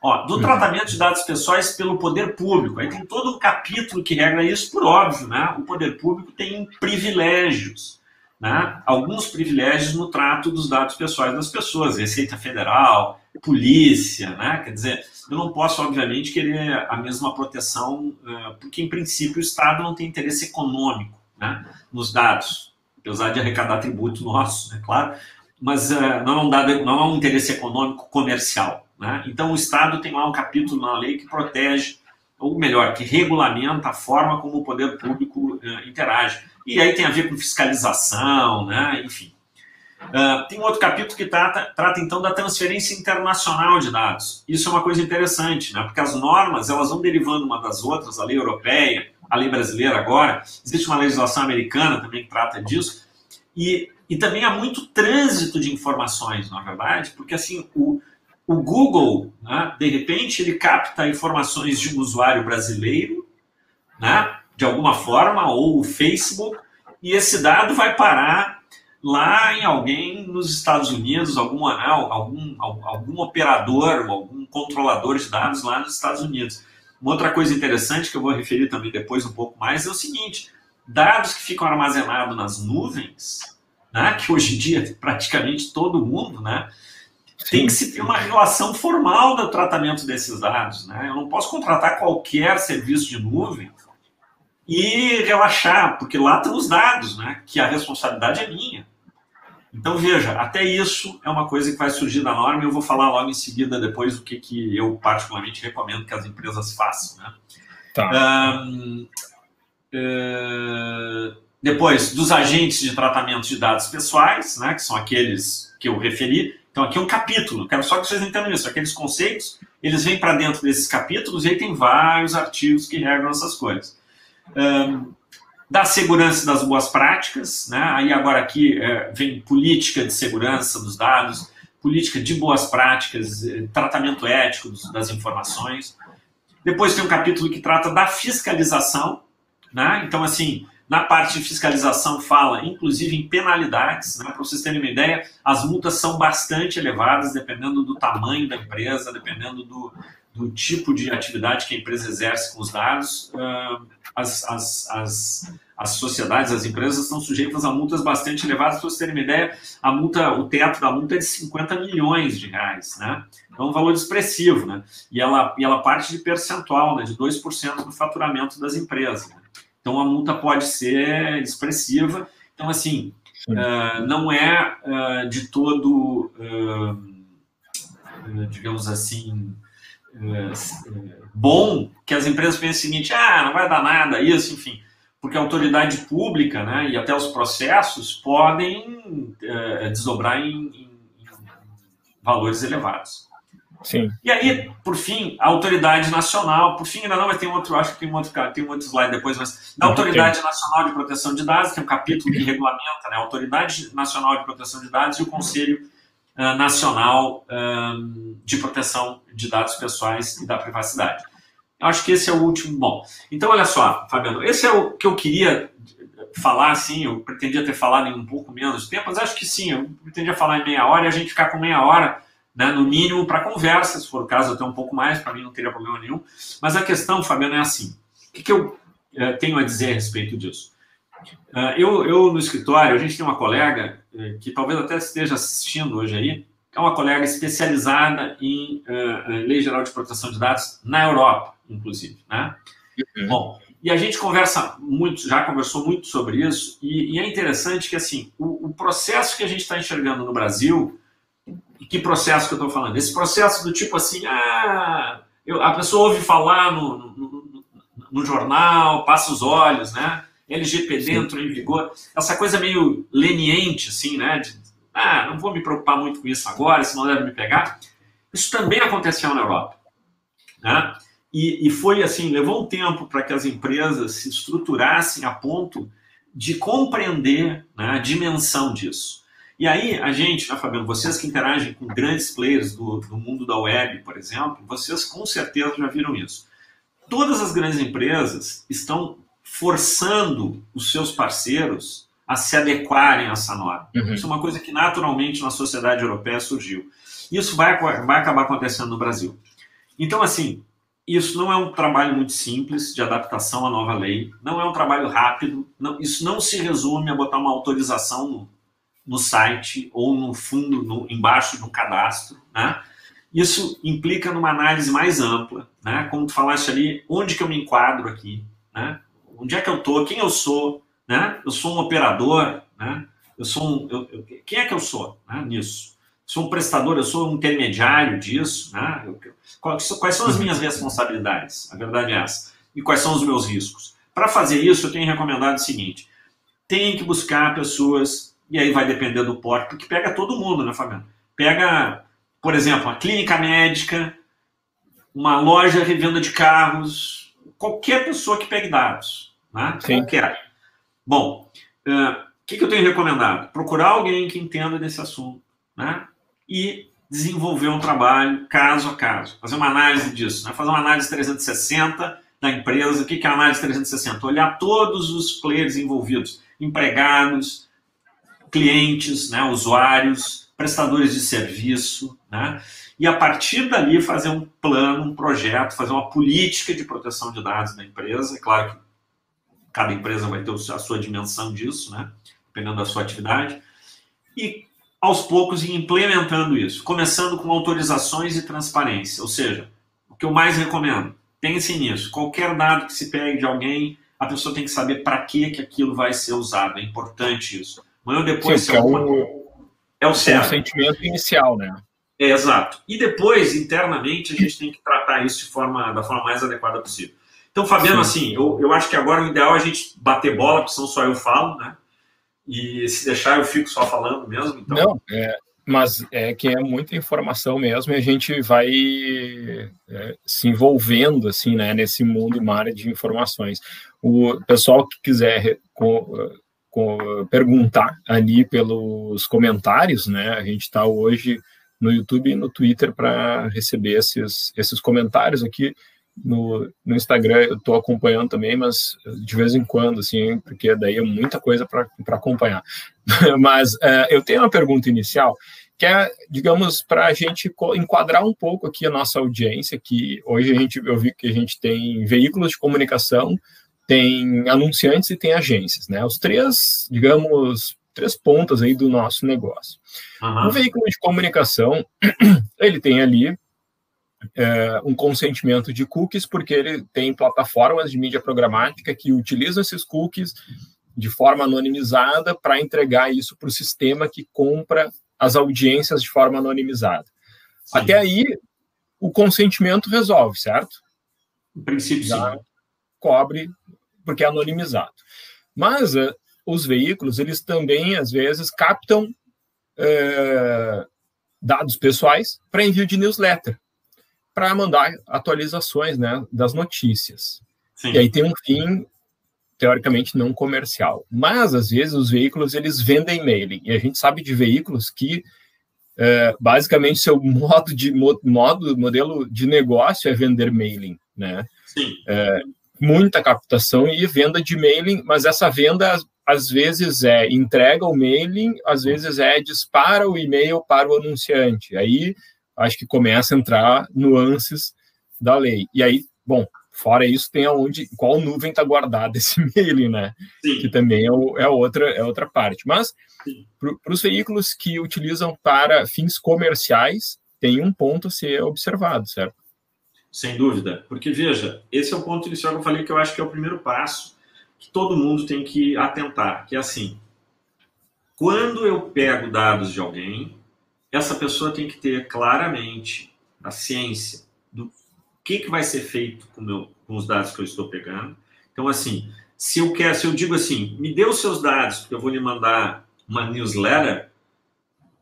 Ó, do tratamento de dados pessoais pelo poder público. Aí tem todo um capítulo que regra isso, por óbvio. Né? O poder público tem privilégios. Né? Alguns privilégios no trato dos dados pessoais das pessoas. Receita Federal, polícia, né? Quer dizer, eu não posso, obviamente, querer a mesma proteção, porque, em princípio, o Estado não tem interesse econômico, né, nos dados, apesar de arrecadar tributo nosso, né, claro, mas não há um interesse econômico comercial. Né? Então, o Estado tem lá um capítulo na lei que protege, ou melhor, que regulamenta a forma como o poder público interage. E aí tem a ver com fiscalização, né? Enfim. Tem um outro capítulo que trata, então, da transferência internacional de dados. Isso é uma coisa interessante, né? Porque as normas, elas vão derivando uma das outras, a lei europeia, a lei brasileira agora, existe uma legislação americana também que trata disso, e também há muito trânsito de informações, na verdade, porque, assim, o Google, né, de repente, ele capta informações de um usuário brasileiro, né, de alguma forma, ou o Facebook, e esse dado vai parar lá em alguém nos Estados Unidos, algum operador, ou algum controlador de dados lá nos Estados Unidos. Uma outra coisa interessante que eu vou referir também depois um pouco mais é o seguinte, dados que ficam armazenados nas nuvens, né, que hoje em dia praticamente todo mundo, né, tem que se ter uma relação formal do tratamento desses dados. Né? Eu não posso contratar qualquer serviço de nuvem e relaxar, porque lá estão os dados, né, que a responsabilidade é minha. Então, veja, até isso é uma coisa que vai surgir da norma e eu vou falar logo em seguida depois o que eu particularmente recomendo que as empresas façam. Né? Tá. Depois, dos agentes de tratamento de dados pessoais, né, que são aqueles que eu referi. Então, aqui é um capítulo, quero só que vocês entendam isso. Aqueles conceitos, eles vêm para dentro desses capítulos e aí tem vários artigos que regram essas coisas. Da segurança das boas práticas, né? Aí agora aqui vem política de segurança dos dados, política de boas práticas, tratamento ético das informações. Depois tem um capítulo que trata da fiscalização, né? Então, assim, na parte de fiscalização fala, inclusive, em penalidades, né? Para vocês terem uma ideia, as multas são bastante elevadas, dependendo do tamanho da empresa, dependendo do tipo de atividade que a empresa exerce com os dados. As sociedades, as empresas estão sujeitas a multas bastante elevadas. Para vocês terem uma ideia, o teto da multa é de 50 milhões de reais. Né? É um valor expressivo. Né? E ela parte de percentual, né, de 2% do faturamento das empresas. Né? Então, a multa pode ser expressiva. Então, assim, não é de todo, digamos assim, bom que as empresas pensem o seguinte, não vai dar nada isso, enfim, porque a autoridade pública, né, e até os processos podem desdobrar em valores elevados. Sim. E aí, por fim, a autoridade nacional, por fim ainda não, mas tem outro, acho que tem um outro slide depois, mas da Autoridade Nacional de Proteção de Dados, tem um capítulo que regulamenta, né, a Autoridade Nacional de Proteção de Dados e o Conselho Nacional de Proteção de Dados Pessoais e da Privacidade. Eu acho que esse é o último. Bom, então olha só, Fabiano, esse é o que eu queria falar, assim, eu pretendia ter falado em um pouco menos de tempo, mas acho que sim, eu pretendia falar em meia hora e a gente ficar com meia hora, né, no mínimo, para conversa, se for o caso até um pouco mais, para mim não teria problema nenhum. Mas a questão, Fabiano, é assim, o que eu tenho a dizer a respeito disso? Eu no escritório, a gente tem uma colega que talvez até esteja assistindo hoje aí, que é uma colega especializada em Lei Geral de Proteção de Dados na Europa, inclusive, né? Uhum. Bom, e a gente conversa muito, já conversou muito sobre isso, e é interessante que, assim, o processo que a gente está enxergando no Brasil, e que processo que eu estou falando? Esse processo do tipo assim, a pessoa ouve falar no jornal, passa os olhos, né? LGPD Sim. entrou em vigor, essa coisa meio leniente, assim, né? De, não vou me preocupar muito com isso agora, senão deve me pegar. Isso também aconteceu na Europa, né? E foi assim, levou um tempo para que as empresas se estruturassem a ponto de compreender, né, a dimensão disso. E aí a gente, Fabiano, vocês que interagem com grandes players do mundo da web, por exemplo, vocês com certeza já viram isso. Todas as grandes empresas estão forçando os seus parceiros a se adequarem a essa norma. Uhum. Isso é uma coisa que naturalmente na sociedade europeia surgiu. Isso vai acabar acontecendo no Brasil. Então, assim, isso não é um trabalho muito simples de adaptação à nova lei, não é um trabalho rápido, isso não se resume a botar uma autorização no site ou no fundo, embaixo de um cadastro, né? Isso implica numa análise mais ampla, né? Como tu falaste ali, onde que eu me enquadro aqui, né? Onde é que eu estou, quem eu sou, né? Eu sou um operador, né? Quem é que eu sou, né, nisso? Sou um prestador, eu sou um intermediário disso, né? Quais são as minhas responsabilidades? A verdade é essa. E quais são os meus riscos? Para fazer isso, eu tenho recomendado o seguinte, tem que buscar pessoas, e aí vai depender do porte, porque pega todo mundo, né, Fabiano? Pega, por exemplo, uma clínica médica, uma loja de revenda de carros, qualquer pessoa que pegue dados, né? Sim. Qualquer. Bom, o que eu tenho recomendado? Procurar alguém que entenda desse assunto, né? E desenvolver um trabalho caso a caso, fazer uma análise disso, né? Fazer uma análise 360 da empresa. O que é a análise 360? Olhar todos os players envolvidos, empregados, clientes, né, usuários, prestadores de serviço, né? E a partir dali fazer um plano, um projeto, fazer uma política de proteção de dados da empresa. É claro que cada empresa vai ter a sua dimensão disso, né, dependendo da sua atividade, e aos poucos implementando isso, começando com autorizações e transparência. Ou seja, o que eu mais recomendo, pense nisso, qualquer dado que se pegue de alguém, a pessoa tem que saber para que aquilo vai ser usado, é importante isso. Amanhã ou depois... Sim, é o certo. É o sentimento inicial, né? É, exato. E depois, internamente, a gente tem que tratar isso da forma mais adequada possível. Então, Fabiano, Sim. assim, eu acho que agora o ideal é a gente bater bola, porque senão só eu falo, né? E se deixar, eu fico só falando mesmo. Então. Não, mas é que é muita informação mesmo, e a gente vai se envolvendo, assim, né, nesse mundo, uma área de informações. O pessoal que quiser perguntar ali pelos comentários, né, a gente está hoje no YouTube e no Twitter para receber esses comentários aqui. No Instagram eu estou acompanhando também, mas de vez em quando, assim, porque daí é muita coisa para acompanhar. Mas eu tenho uma pergunta inicial, que é, digamos, para a gente enquadrar um pouco aqui a nossa audiência, que hoje eu vi que a gente tem veículos de comunicação, tem anunciantes e tem agências, né? Os três, digamos, três pontas aí do nosso negócio. Uhum. O veículo de comunicação, ele tem ali um consentimento de cookies, porque ele tem plataformas de mídia programática que utilizam esses cookies de forma anonimizada para entregar isso para o sistema que compra as audiências de forma anonimizada. Sim. Até aí, o consentimento resolve, certo? Em princípio, já sim. Cobre, porque é anonimizado. Mas os veículos, eles também, às vezes, captam dados pessoais para envio de newsletter. para mandar atualizações, né, das notícias. Sim. E aí tem um fim, teoricamente, não comercial. Mas, às vezes, os veículos, eles vendem mailing. E a gente sabe de veículos que, basicamente, seu modelo de negócio é vender mailing, né? Sim. Muita captação e venda de mailing, mas essa venda, às vezes, é entrega o mailing, às vezes, é dispara o e-mail para o anunciante. Aí, acho que começa a entrar nuances da lei. E aí, bom, fora isso, tem aonde, qual nuvem está guardada esse mailing, né? Sim. Que também é outra parte. Mas, para os veículos que utilizam para fins comerciais, tem um ponto a ser observado, certo? Sem dúvida, porque, veja, esse é o ponto inicial que eu falei, que eu acho que é o primeiro passo que todo mundo tem que atentar, que é assim, quando eu pego dados de alguém, essa pessoa tem que ter claramente a ciência do que vai ser feito com os dados que eu estou pegando. Então, assim, se eu digo assim, me dê os seus dados, porque eu vou lhe mandar uma newsletter,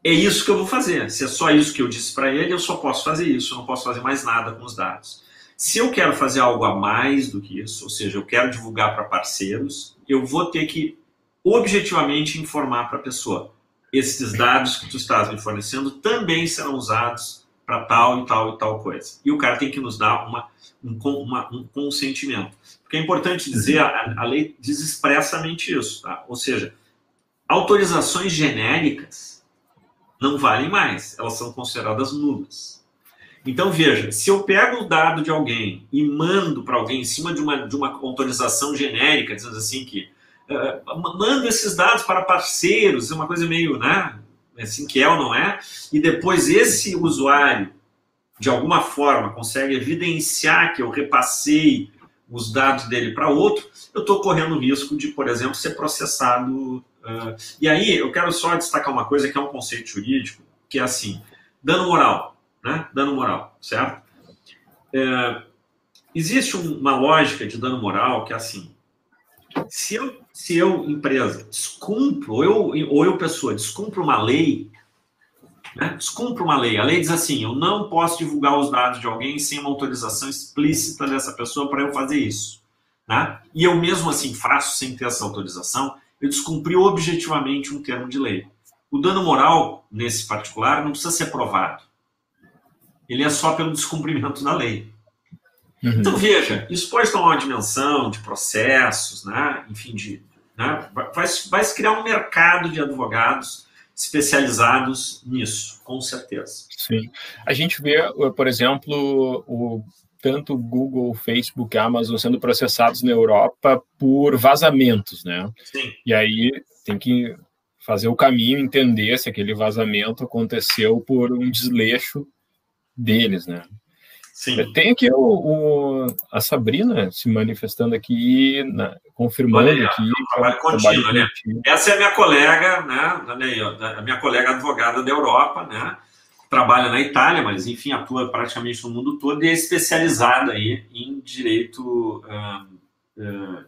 é isso que eu vou fazer. Se é só isso que eu disse para ele, eu só posso fazer isso, eu não posso fazer mais nada com os dados. Se eu quero fazer algo a mais do que isso, ou seja, eu quero divulgar para parceiros, eu vou ter que objetivamente informar para a pessoa. Esses dados que tu estás me fornecendo também serão usados para tal e tal e tal coisa. E o cara tem que nos dar um consentimento. Porque é importante dizer, a lei diz expressamente isso, tá? Ou seja, autorizações genéricas não valem mais, elas são consideradas nulas. Então, veja, se eu pego o dado de alguém e mando para alguém em cima de uma autorização genérica, dizendo assim que mando esses dados para parceiros, é uma coisa meio, né, assim que é ou não é, e depois esse usuário, de alguma forma, consegue evidenciar que eu repassei os dados dele para outro, eu estou correndo o risco de, por exemplo, ser processado. E aí, eu quero só destacar uma coisa que é um conceito jurídico, que é assim, dano moral, né? Dano moral, certo? Existe uma lógica de dano moral que é assim, se eu empresa, descumpro, ou eu pessoa, descumpro uma lei, né? Descumpro uma lei, a lei diz assim, eu não posso divulgar os dados de alguém sem uma autorização explícita dessa pessoa para eu fazer isso, né? E eu mesmo assim faço sem ter essa autorização, eu descumpri objetivamente um termo de lei. O dano moral, nesse particular, não precisa ser provado. Ele é só pelo descumprimento da lei. Uhum. Então, veja, isso pode tomar uma dimensão de processos, né? Enfim, né? Vai se criar um mercado de advogados especializados nisso, com certeza. Sim. A gente vê, por exemplo, tanto Google, Facebook, Amazon sendo processados na Europa por vazamentos, né? Sim. E aí tem que fazer o caminho, entender se aquele vazamento aconteceu por um desleixo deles, né? Sim. Tem aqui a Sabrina se manifestando aqui, confirmando aí, aqui. Trabalho contínuo, né? Essa é a minha colega, né? Olha aí, ó, a minha colega advogada da Europa, né? Trabalha na Itália, mas, enfim, atua praticamente no mundo todo e é especializada aí em direito,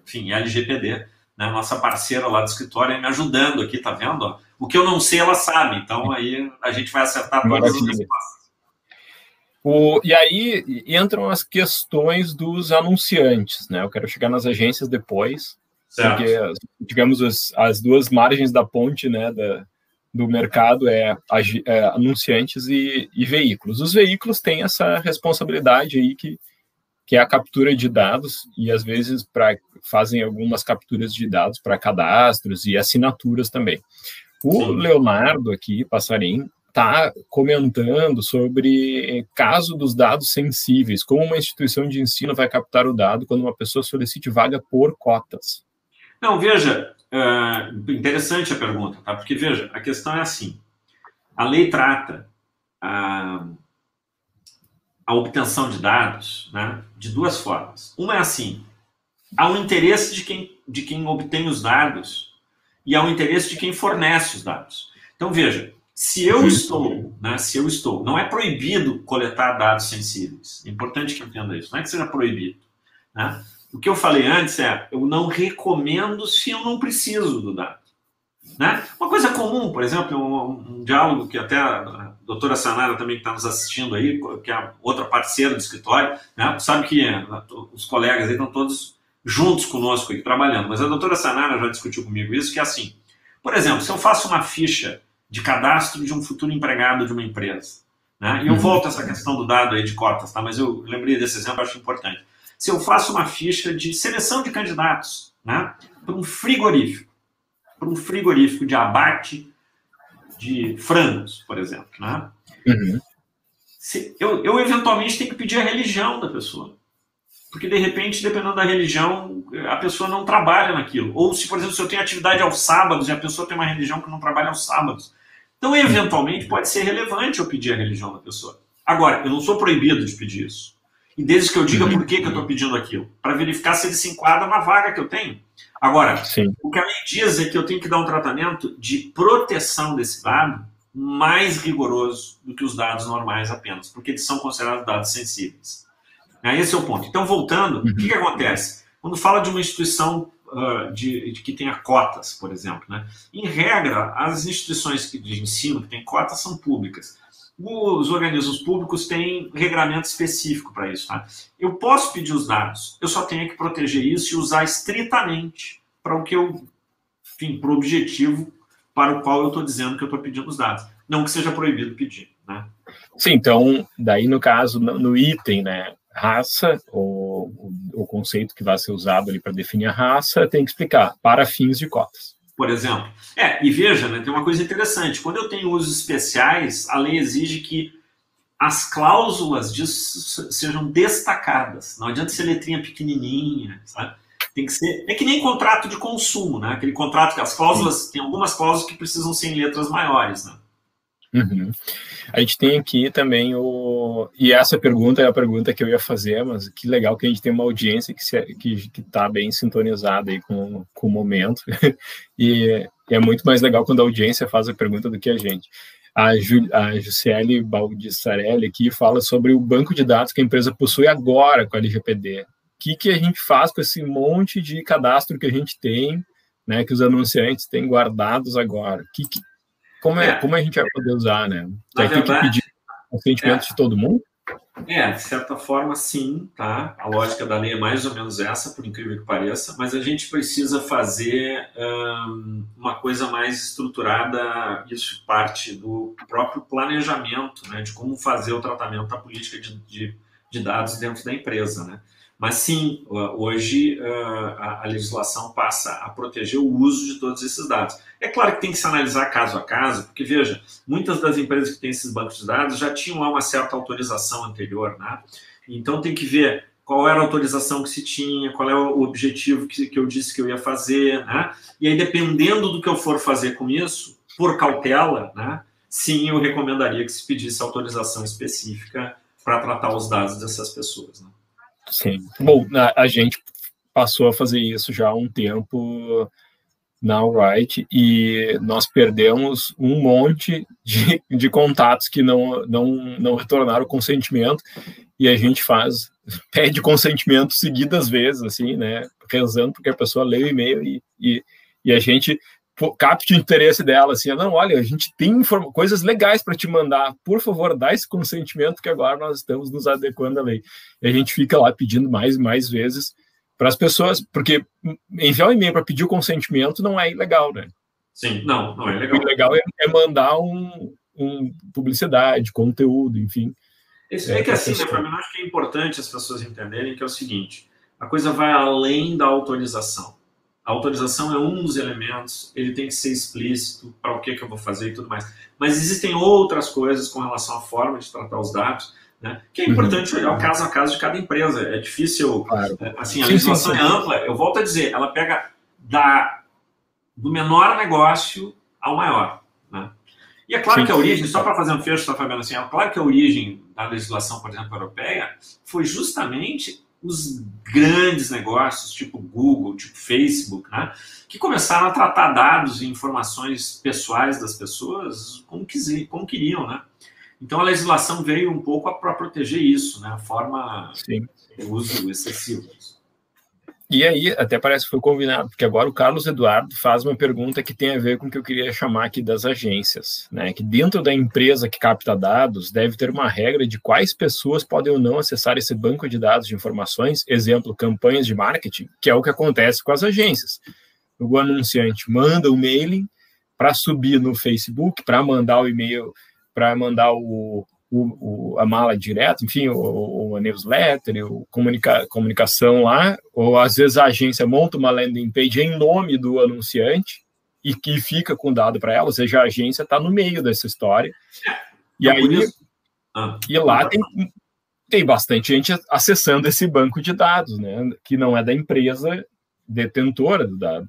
enfim, LGPD, né? Nossa parceira lá do escritório me ajudando aqui, tá vendo? Ó? O que eu não sei, ela sabe, então aí a gente vai acertar todas as respostas. E aí entram as questões dos anunciantes, né? Eu quero chegar nas agências depois, certo. Porque, digamos, as duas margens da ponte, né, do mercado é anunciantes e veículos. Os veículos têm essa responsabilidade aí que é a captura de dados e, às vezes, fazem algumas capturas de dados para cadastros e assinaturas também. O Sim. Leonardo aqui, Passarim, está comentando sobre caso dos dados sensíveis, como uma instituição de ensino vai captar o dado quando uma pessoa solicite vaga por cotas. Não, veja... interessante a pergunta, tá? Porque, veja, a questão é assim, a lei trata a obtenção de dados, né, de duas formas. Uma é assim, há um interesse de quem obtém os dados e há um interesse de quem fornece os dados. Então, veja, se eu estou, não é proibido coletar dados sensíveis, é importante que entenda isso, não é que seja proibido, né? O que eu falei antes é, eu não recomendo se eu não preciso do dado. Né? Uma coisa comum, por exemplo, um diálogo que até a doutora Sanara também está nos assistindo aí, que é outra parceira do escritório, né? Sabe que os colegas aí estão todos juntos conosco aqui trabalhando, mas a doutora Sanara já discutiu comigo isso, que é assim, por exemplo, se eu faço uma ficha de cadastro de um futuro empregado de uma empresa, né? E eu volto a essa questão do dado aí de cotas, tá? Mas eu lembrei desse exemplo, acho importante. Se eu faço uma ficha de seleção de candidatos, né? Para um frigorífico de abate de frangos, por exemplo, né? Eu eventualmente tenho que pedir a religião da pessoa, porque de repente, dependendo da religião, a pessoa não trabalha naquilo. Ou se, por exemplo, se eu tenho atividade aos sábados e a pessoa tem uma religião que não trabalha aos sábados, então eventualmente pode ser relevante eu pedir a religião da pessoa. Agora, eu não sou proibido de pedir isso. E desde que eu diga por que eu estou pedindo aquilo, para verificar se ele se enquadra na vaga que eu tenho. Agora, sim, o que a lei diz é que eu tenho que dar um tratamento de proteção desse dado mais rigoroso do que os dados normais apenas, porque eles são considerados dados sensíveis. Esse é o ponto. Então, voltando, o que acontece? Quando fala de uma instituição que tenha cotas, por exemplo, né? Em regra, as instituições de ensino que têm cotas são públicas. Os organismos públicos têm regramento específico para isso, tá? Eu posso pedir os dados, eu só tenho que proteger isso e usar estritamente para o que eu, enfim, para o objetivo para o qual eu estou dizendo que eu estou pedindo os dados. Não que seja proibido pedir, né? Sim, então, daí no caso, no item, né, raça, o conceito que vai ser usado ali para definir a raça, tem que explicar, para fins de cotas. Por exemplo. E veja, né, tem uma coisa interessante. Quando eu tenho usos especiais, a lei exige que as cláusulas disso sejam destacadas. Não adianta ser letrinha pequenininha, sabe? Tem que ser... É que nem contrato de consumo, né? Aquele contrato que as cláusulas... Sim. Tem algumas cláusulas que precisam ser em letras maiores, né? A gente tem aqui também o... E essa pergunta é a pergunta que eu ia fazer, mas que legal que a gente tem uma audiência que está bem sintonizada aí com o momento. E é muito mais legal quando a audiência faz a pergunta do que a gente. A Jussiele Baldissarelli aqui fala sobre o banco de dados que a empresa possui agora com a LGPD. O que a gente faz com esse monte de cadastro que a gente tem, né, que os anunciantes têm guardados agora? Como a gente vai poder usar, né? Vai ter que pedir o consentimento de todo mundo? De certa forma, sim, tá? A lógica da lei é mais ou menos essa, por incrível que pareça, mas a gente precisa fazer uma coisa mais estruturada, isso parte do próprio planejamento, né? De como fazer o tratamento da política de dados dentro da empresa, né? Mas sim, hoje a legislação passa a proteger o uso de todos esses dados. É claro que tem que se analisar caso a caso, porque, veja, muitas das empresas que têm esses bancos de dados já tinham lá uma certa autorização anterior, né? Então tem que ver qual era a autorização que se tinha, qual é o objetivo que eu disse que eu ia fazer, né? E aí, dependendo do que eu for fazer com isso, por cautela, né? Sim, eu recomendaria que se pedisse autorização específica para tratar os dados dessas pessoas, né? Sim. Bom, a gente passou a fazer isso já há um tempo na Alright e nós perdemos um monte de contatos que não retornaram o consentimento e a gente pede consentimento seguidas vezes, assim, né? Rezando porque a pessoa lê o e-mail e a gente capta o interesse dela, assim, não, olha, a gente tem coisas legais para te mandar, por favor, dá esse consentimento que agora nós estamos nos adequando à lei. E a gente fica lá pedindo mais e mais vezes para as pessoas, porque enviar um e-mail para pedir o consentimento não é ilegal, né? Sim, não é legal. O legal é mandar publicidade, conteúdo, enfim. Isso é que assim, né, para mim, eu acho que é importante as pessoas entenderem que é o seguinte, a coisa vai além da autorização. A autorização é um dos elementos, ele tem que ser explícito para o que eu vou fazer e tudo mais. Mas existem outras coisas com relação à forma de tratar os dados, né? Que é importante olhar o caso a caso de cada empresa. É difícil, claro. Assim, a legislação é ampla. Eu volto a dizer, ela pega do menor negócio ao maior, né? E é claro que a origem, só para fazer um fecho, tá, Fabiano, assim, é claro que a origem da legislação, por exemplo, europeia, foi justamente... os grandes negócios, tipo Google, tipo Facebook, né, que começaram a tratar dados e informações pessoais das pessoas como queriam, né? Então, a legislação veio um pouco para proteger isso, né? A forma de uso excessivo. E aí, até parece que foi combinado, porque agora o Carlos Eduardo faz uma pergunta que tem a ver com o que eu queria chamar aqui das agências, né? Que dentro da empresa que capta dados, deve ter uma regra de quais pessoas podem ou não acessar esse banco de dados de informações, exemplo, campanhas de marketing, que é o que acontece com as agências. O anunciante manda o mailing para subir no Facebook, para mandar o e-mail, para mandar a mala direto, enfim, ou a newsletter, ou comunicação lá, ou às vezes a agência monta uma landing page em nome do anunciante e que fica com dado para ela, ou seja, a agência está no meio dessa história. E aí, e lá tem bastante gente acessando esse banco de dados, né, que não é da empresa detentora do dado,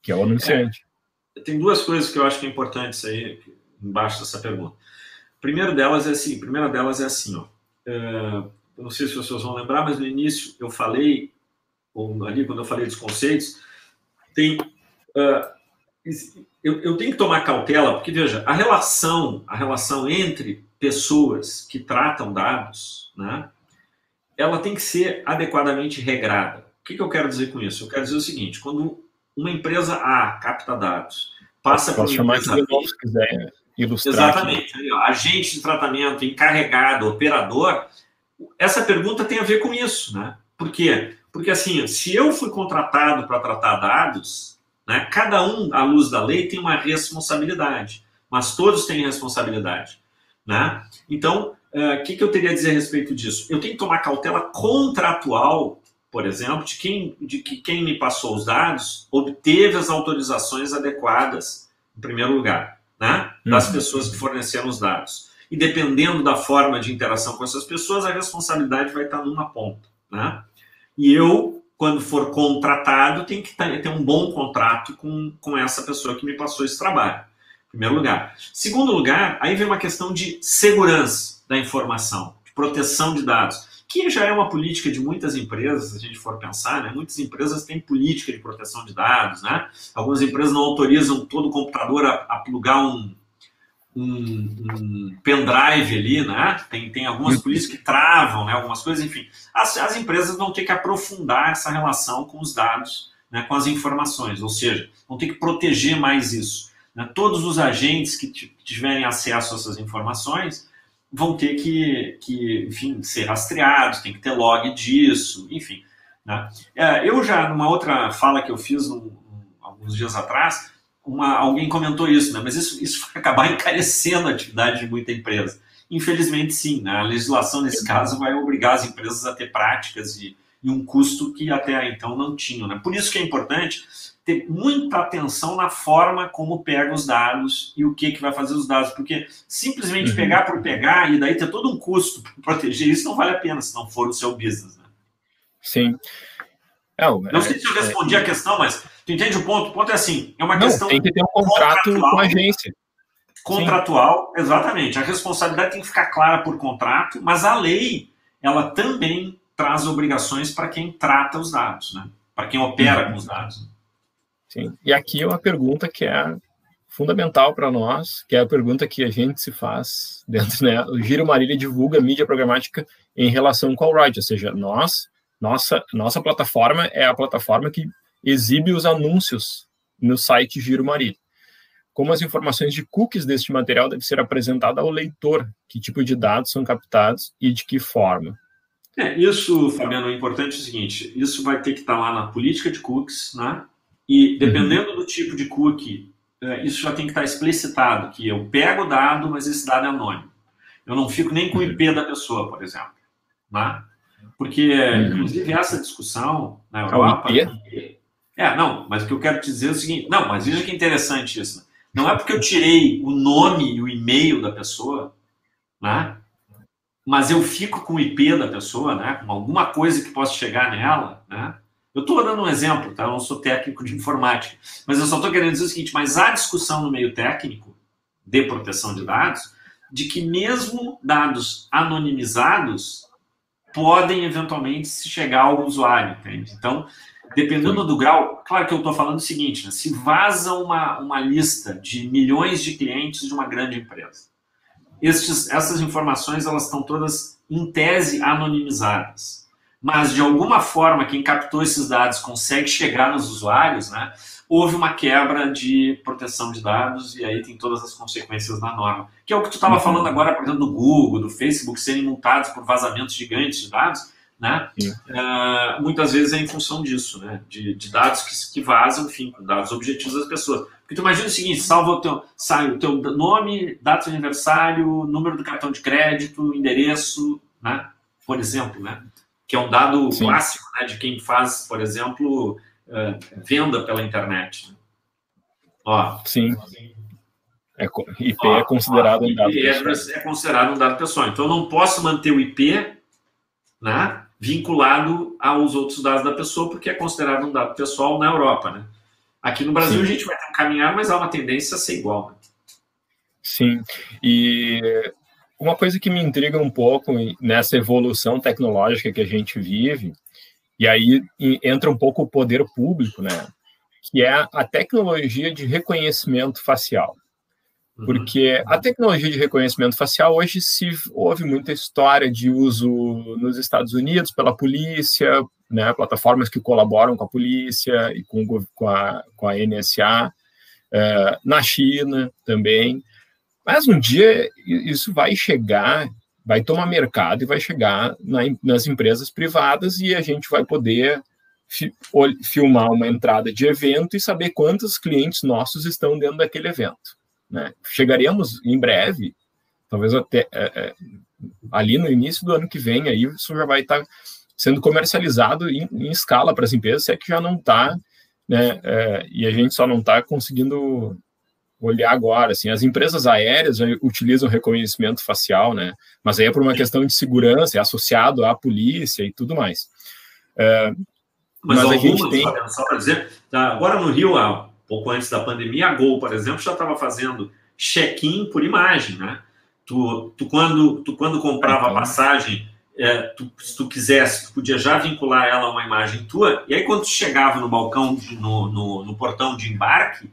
que é o anunciante. Tem duas coisas que eu acho que é importante aí, embaixo dessa pergunta. A primeira delas é assim, ó. Eu não sei se vocês vão lembrar, mas no início eu falei, ou ali quando eu falei dos conceitos, eu tenho que tomar cautela, porque, veja, a relação entre pessoas que tratam dados, né, ela tem que ser adequadamente regrada. O que eu quero dizer com isso? Eu quero dizer o seguinte, quando uma empresa A capta dados, passa por uma empresa B... Se quiser. Exatamente. Aqui. Agente de tratamento, encarregado, operador, essa pergunta tem a ver com isso, né? Por quê? Porque, assim, se eu fui contratado para tratar dados, né, cada um, à luz da lei, tem uma responsabilidade, mas todos têm responsabilidade, né? Então, que eu teria a dizer a respeito disso? Eu tenho que tomar cautela contratual, por exemplo, de quem me passou os dados obteve as autorizações adequadas, em primeiro lugar, né, das pessoas que forneceram os dados. E dependendo da forma de interação com essas pessoas, a responsabilidade vai estar numa ponta, né? E eu, quando for contratado, tenho que ter um bom contrato com essa pessoa que me passou esse trabalho, em primeiro lugar. Segundo lugar, aí vem uma questão de segurança da informação, de proteção de dados, que já é uma política de muitas empresas, se a gente for pensar, né? Muitas empresas têm política de proteção de dados, né? Algumas empresas não autorizam todo o computador a plugar um pendrive ali, né? Tem algumas políticas que travam, né, algumas coisas, enfim. As empresas vão ter que aprofundar essa relação com os dados, né, com as informações, ou seja, vão ter que proteger mais isso, né? Todos os agentes que tiverem acesso a essas informações vão ter que, enfim, ser rastreados, tem que ter log disso, enfim, né? Eu já, numa outra fala que eu fiz alguns dias atrás, alguém comentou isso, né? Mas isso vai acabar encarecendo a atividade de muita empresa. Infelizmente, sim, né? A legislação, nesse caso, vai obrigar as empresas a ter práticas e um custo que até então não tinham, né? Por isso que é importante ter muita atenção na forma como pega os dados e o que vai fazer os dados, porque simplesmente pegar por pegar e daí ter todo um custo para proteger, isso não vale a pena se não for o seu business, né? Sim. Não sei se eu respondi a questão, mas tu entende o ponto? O ponto é assim, é uma questão... Tem que ter um contrato com a agência. Contratual, sim. Exatamente. A responsabilidade tem que ficar clara por contrato, mas a lei, ela também traz obrigações para quem trata os dados, né? Para quem opera com os dados. Sim. E aqui é uma pergunta que é fundamental para nós, que é a pergunta que a gente se faz dentro, né? O Giro Marília divulga mídia programática em relação com o Alright, ou seja, nossa plataforma é a plataforma que exibe os anúncios no site Giro Marília. Como as informações de cookies deste material devem ser apresentadas ao leitor? Que tipo de dados são captados e de que forma? Isso, Fabiano, é importante o seguinte, isso vai ter que estar lá na política de cookies, né? E dependendo do tipo de cookie, isso já tem que estar explicitado, que eu pego o dado, mas esse dado é anônimo. Eu não fico nem com o IP da pessoa, por exemplo, né? Porque, inclusive, essa discussão na Europa... IP? Mas o que eu quero te dizer é o seguinte... Não, mas veja que é interessante isso, né? Não é porque eu tirei o nome e o e-mail da pessoa, né? Mas eu fico com o IP da pessoa, né? Com alguma coisa que possa chegar nela, né? Eu estou dando um exemplo, tá? Eu não sou técnico de informática, mas eu só estou querendo dizer o seguinte, mas há discussão no meio técnico de proteção de dados, de que mesmo dados anonimizados podem eventualmente se chegar ao usuário, entende? Então, dependendo do grau, claro que eu estou falando o seguinte, né? Se vaza uma lista de milhões de clientes de uma grande empresa, essas informações elas estão todas, em tese, anonimizadas. mas de alguma forma quem captou esses dados consegue chegar nos usuários, né? Houve uma quebra de proteção de dados e aí tem todas as consequências da norma. Que é o que tu estava falando agora, por exemplo, do Google, do Facebook serem multados por vazamentos gigantes de dados, né? Muitas vezes é em função disso, né? De dados que vazam, enfim, dados objetivos das pessoas. Porque tu imagina o seguinte, salva o teu, sai o teu nome, data de aniversário, número do cartão de crédito, endereço, né? Por exemplo, né? Que é um dado Sim. clássico, né? De quem faz, por exemplo... venda pela internet. Ó, Sim. IP ó, é considerado ó, um dado pessoal. É considerado um dado pessoal. Então, eu não posso manter o IP, né, vinculado aos outros dados da pessoa, porque é considerado um dado pessoal na Europa. Né? Aqui no Brasil, Sim. a gente vai caminhar, mas há uma tendência a ser igual. Né? Sim. E uma coisa que me intriga um pouco nessa evolução tecnológica que a gente vive, e aí entra um pouco o poder público, né? Que é a tecnologia de reconhecimento facial. Porque a tecnologia de reconhecimento facial, hoje se houve muita história de uso nos Estados Unidos pela polícia, né? Plataformas que colaboram com a polícia e com a NSA, na China também. Mas um dia isso vai chegar... vai tomar mercado e vai chegar nas empresas privadas e a gente vai poder filmar uma entrada de evento e saber quantos clientes nossos estão dentro daquele evento. Né? Chegaremos em breve, talvez até ali no início do ano que vem, aí isso já vai estar sendo comercializado em escala para as empresas, se é que já não está, né? E a gente só não está conseguindo... olhar agora, assim, as empresas aéreas já utilizam reconhecimento facial, né? Mas aí é por uma questão de segurança, é associado à polícia e tudo mais. Mas a gente tem... Só para dizer, agora no Rio, pouco antes da pandemia, a Gol, por exemplo, já estava fazendo check-in por imagem, né? Tu quando comprava a passagem, se tu quisesse, tu podia já vincular ela a uma imagem tua, e aí quando tu chegava no balcão, no portão de embarque,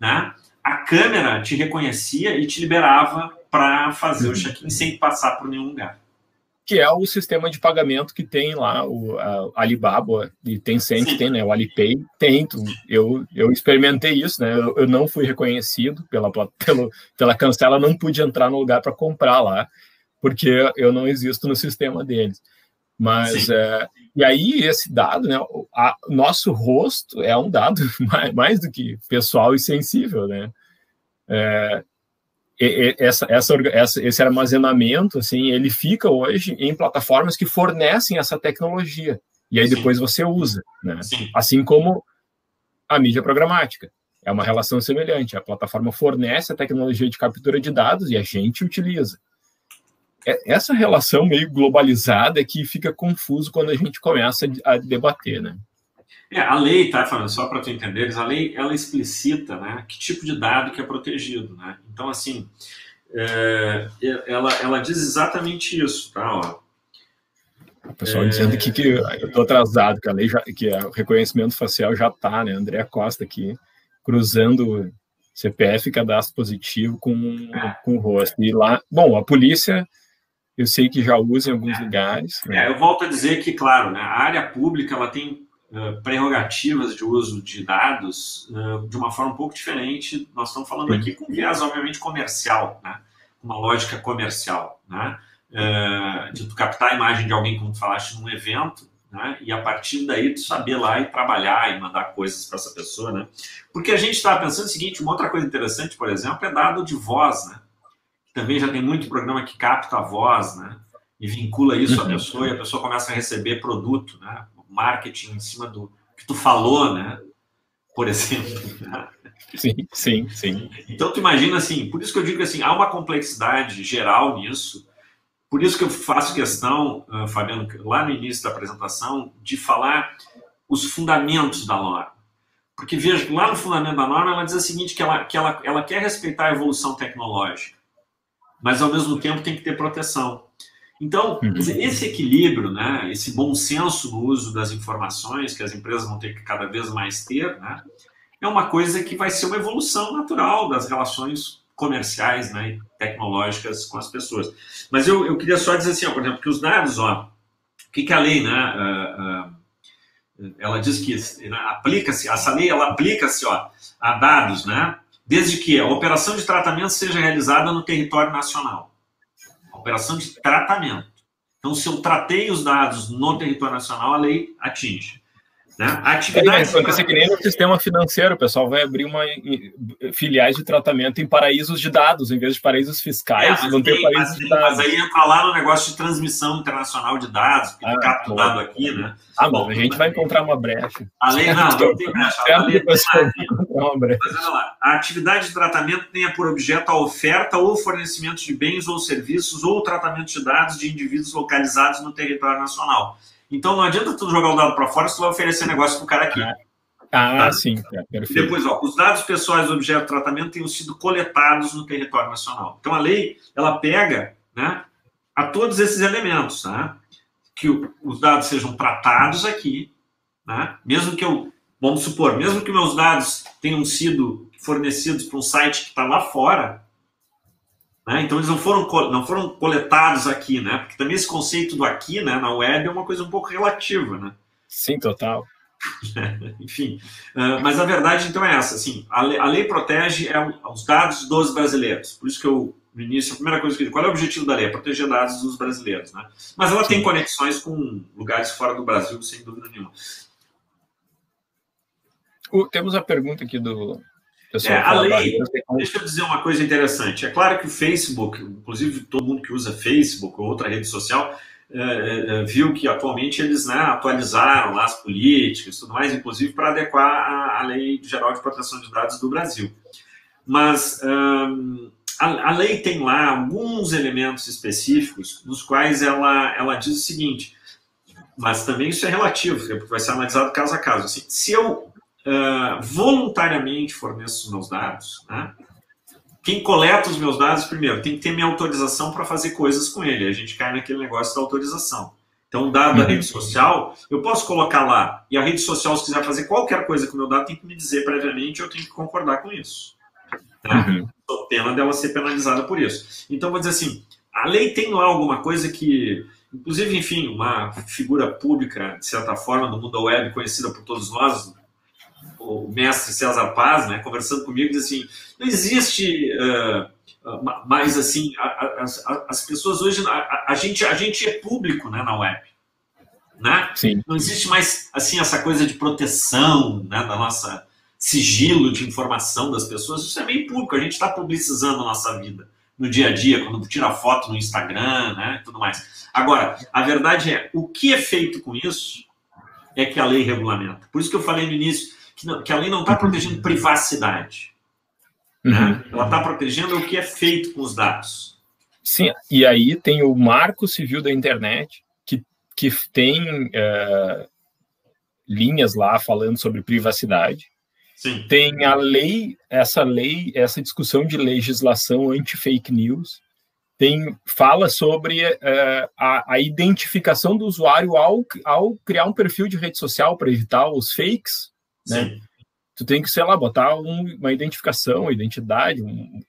né? A câmera te reconhecia e te liberava para fazer o check-in sem passar por nenhum lugar. Que é o sistema de pagamento que tem lá, o Alibaba e Tencent, Sim. tem, né? O Alipay tem. Eu experimentei isso, né? Eu não fui reconhecido pela cancela, não pude entrar no lugar para comprar lá, porque eu não existo no sistema deles. Mas, e aí esse dado, né, nosso rosto é um dado mais do que pessoal e sensível, né, esse armazenamento, assim, ele fica hoje em plataformas que fornecem essa tecnologia, e aí Sim. depois você usa, né, Sim. assim como a mídia programática, é uma relação semelhante, a plataforma fornece a tecnologia de captura de dados e a gente utiliza. Essa relação meio globalizada é que fica confuso quando a gente começa a debater, né? A lei, tá, Fernando, só para tu entenderes, a lei, ela explicita, né, que tipo de dado que é protegido, né? Então, assim, ela diz exatamente isso, tá, ó. O pessoal dizendo que eu tô atrasado, que a lei, que o reconhecimento facial já tá, né? André Costa aqui, cruzando... CPF, cadastro positivo com o rosto. E lá, bom, a polícia, eu sei que já usa em alguns lugares. Né? Eu volto a dizer que, claro, né, a área pública ela tem prerrogativas de uso de dados de uma forma um pouco diferente. Nós estamos falando Sim. aqui com viés, obviamente, comercial, né? Uma lógica comercial, né? De tu captar a imagem de alguém, como tu falaste, num evento, né? E a partir daí tu saber lá e trabalhar e mandar coisas para essa pessoa, né? Porque a gente estava pensando o seguinte, uma outra coisa interessante, por exemplo, é dado de voz, né? Também já tem muito programa que capta a voz, né? E vincula isso à pessoa e a pessoa começa a receber produto, né? Marketing em cima do que tu falou, né? Por exemplo. Né? Sim. Então tu imagina assim, por isso que eu digo assim, há uma complexidade geral nisso. Por isso que eu faço questão, Fabiano, lá no início da apresentação, de falar os fundamentos da norma. Porque, veja, lá no fundamento da norma, ela diz o seguinte, que ela quer respeitar a evolução tecnológica, mas, ao mesmo tempo, tem que ter proteção. Então, esse equilíbrio, né, esse bom senso no uso das informações que as empresas vão ter que cada vez mais ter, né, é uma coisa que vai ser uma evolução natural das relações comerciais, né, tecnológicas com as pessoas. Mas eu queria só dizer assim, ó, por exemplo, que os dados, ó, que é a lei, né? Ela diz que aplica-se, essa lei ela aplica-se a dados, né? Desde que a operação de tratamento seja realizada no território nacional. A operação de tratamento. Então, se eu tratei os dados no território nacional, a lei atinge. Né? Atividade... Acontece que nem no sistema financeiro, o pessoal vai abrir filiais de tratamento em paraísos de dados, em vez de paraísos fiscais, vão ter paraísos de dados. Mas aí entra lá no negócio de transmissão internacional de dados, que capta o dado aqui, né? Bom, a gente vai encontrar uma brecha. A lei não tem brecha. Mas olha lá, a atividade de tratamento tenha por objeto a oferta ou fornecimento de bens ou serviços ou tratamento de dados de indivíduos localizados no território nacional. Então, não adianta tu jogar o dado para fora se tu vai oferecer negócio para o cara aqui. Tá? Sim. Perfeito. Depois, os dados pessoais do objeto de tratamento tenham sido coletados no território nacional. Então, a lei, ela pega, né, a todos esses elementos, né? Que os dados sejam tratados aqui, né? Mesmo que vamos supor, mesmo que meus dados tenham sido fornecidos para um site que está lá fora, né? Então, eles não foram coletados aqui, né? Porque também esse conceito do aqui, né, na web é uma coisa um pouco relativa, né? Sim, total. Enfim, mas a verdade, então, é essa. Assim, a lei protege os dados dos brasileiros. Por isso que no início, a primeira coisa que eu digo, qual é o objetivo da lei? É proteger dados dos brasileiros, né? Mas ela tem conexões com lugares fora do Brasil, sem dúvida nenhuma. Temos a pergunta aqui do... a lei, deixa eu dizer uma coisa interessante. É claro que o Facebook, inclusive todo mundo que usa Facebook ou outra rede social, viu que atualmente eles, né, atualizaram lá as políticas e tudo mais, inclusive para adequar a Lei Geral de Proteção de Dados do Brasil. Mas a lei tem lá alguns elementos específicos nos quais ela diz o seguinte, mas também isso é relativo, vai ser analisado caso a caso. Assim, se eu voluntariamente forneço os meus dados, né? Quem coleta os meus dados, primeiro, tem que ter minha autorização para fazer coisas com ele. A gente cai naquele negócio da autorização. Então, o dado da rede social, eu posso colocar lá, e a rede social, se quiser fazer qualquer coisa com o meu dado, tem que me dizer previamente, eu tenho que concordar com isso. Tá? Só pena dela ser penalizada por isso. Então, vou dizer assim, a lei tem lá alguma coisa que... Inclusive, enfim, uma figura pública, de certa forma, no mundo web, conhecida por todos nós, o mestre César Paz, né, conversando comigo, diz assim, não existe mais assim, as pessoas hoje, a gente é público, né, na web, né? Sim. Não existe mais assim essa coisa de proteção, né, da nossa sigilo de informação das pessoas, isso é meio público, a gente está publicizando a nossa vida no dia a dia, quando tira foto no Instagram, né, tudo mais. Agora, a verdade é, o que é feito com isso é que a lei regulamenta. Por isso que eu falei no início, que a lei não está protegendo privacidade. Né? Ela está protegendo o que é feito com os dados. Sim, e aí tem o Marco Civil da Internet, que tem linhas lá falando sobre privacidade. Sim. Tem a lei, essa discussão de legislação anti-fake news, fala sobre a identificação do usuário ao criar um perfil de rede social para evitar os fakes. Né? Tu tem que, sei lá, botar uma identificação, uma identidade,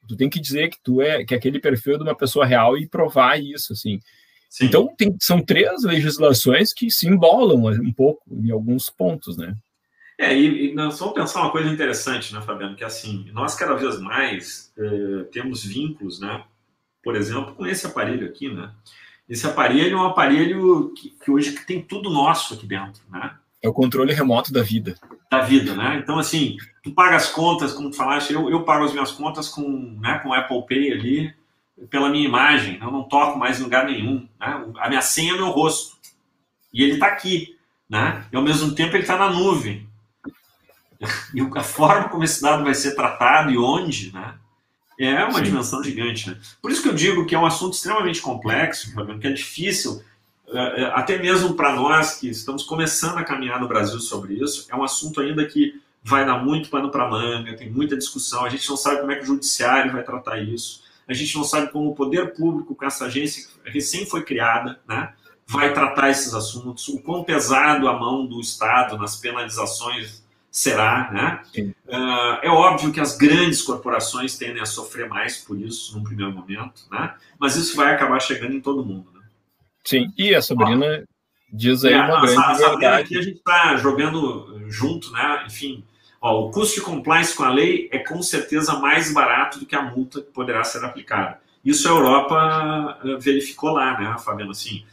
tu tem que dizer que que aquele perfil é de uma pessoa real e provar isso, assim. Sim. Então, são três legislações que se embolam um pouco em alguns pontos, né? E nós vamos pensar uma coisa interessante, né, Fabiano, que assim, nós cada vez mais temos vínculos, né, por exemplo, com esse aparelho aqui, né? Esse aparelho é um aparelho que hoje tem tudo nosso aqui dentro, né? É o controle remoto da vida. Da vida, né? Então, assim, tu paga as contas, como tu falaste, eu pago as minhas contas com o Apple Pay ali, pela minha imagem, eu não toco mais em lugar nenhum, né? A minha senha é meu rosto. E ele tá aqui, né? E, ao mesmo tempo, ele tá na nuvem. E a forma como esse dado vai ser tratado e onde, né? É uma dimensão gigante, né? Por isso que eu digo que é um assunto extremamente complexo, que é difícil... Até mesmo para nós que estamos começando a caminhar no Brasil sobre isso, é um assunto ainda que vai dar muito pano para manga, tem muita discussão, a gente não sabe como é que o judiciário vai tratar isso, a gente não sabe como o poder público, com essa agência que recém foi criada, né, vai tratar esses assuntos, o quão pesado a mão do Estado nas penalizações será, né? É óbvio que as grandes corporações tendem a sofrer mais por isso num primeiro momento, né? Mas isso vai acabar chegando em todo mundo, né? Sim, e a Sabrina Diz aí uma grande verdade. Sabrina, aqui a gente está jogando junto, né? Enfim, ó, o custo de compliance com a lei é com certeza mais barato do que a multa que poderá ser aplicada. Isso a Europa verificou lá, né, Fabiano? Assim,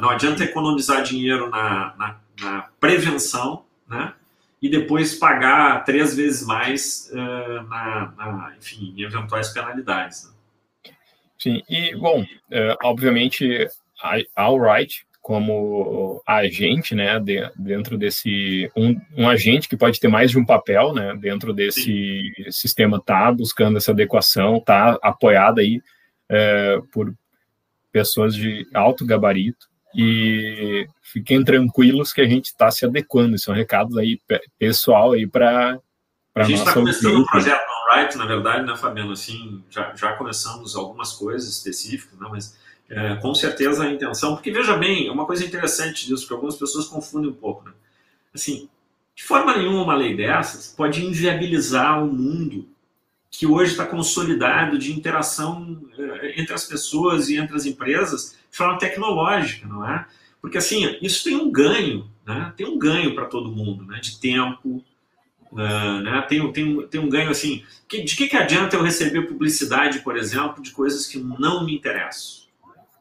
não adianta economizar dinheiro na prevenção, né? E depois pagar 3 vezes mais enfim, em eventuais penalidades. Né? Sim, e, bom, obviamente, a Alright, como agente, né, dentro desse... Um agente que pode ter mais de um papel, né, dentro desse Sim. sistema, está buscando essa adequação, está apoiada aí por pessoas de alto gabarito. E fiquem tranquilos que a gente está se adequando. Isso é um recado aí, pessoal aí para a gente está começando o projeto Alright, na verdade, né, Fabiano? Assim, já começamos algumas coisas específicas, né, mas com certeza a intenção... Porque, veja bem, é uma coisa interessante disso, porque algumas pessoas confundem um pouco. Né? Assim, de forma nenhuma uma lei dessas pode inviabilizar um mundo que hoje está consolidado de interação entre as pessoas e entre as empresas de forma tecnológica, não é? Porque, assim, isso tem um ganho, né? Tem um ganho para todo mundo, né? De tempo, né? Tem um ganho, assim... de que adianta eu receber publicidade, por exemplo, de coisas que não me interessam?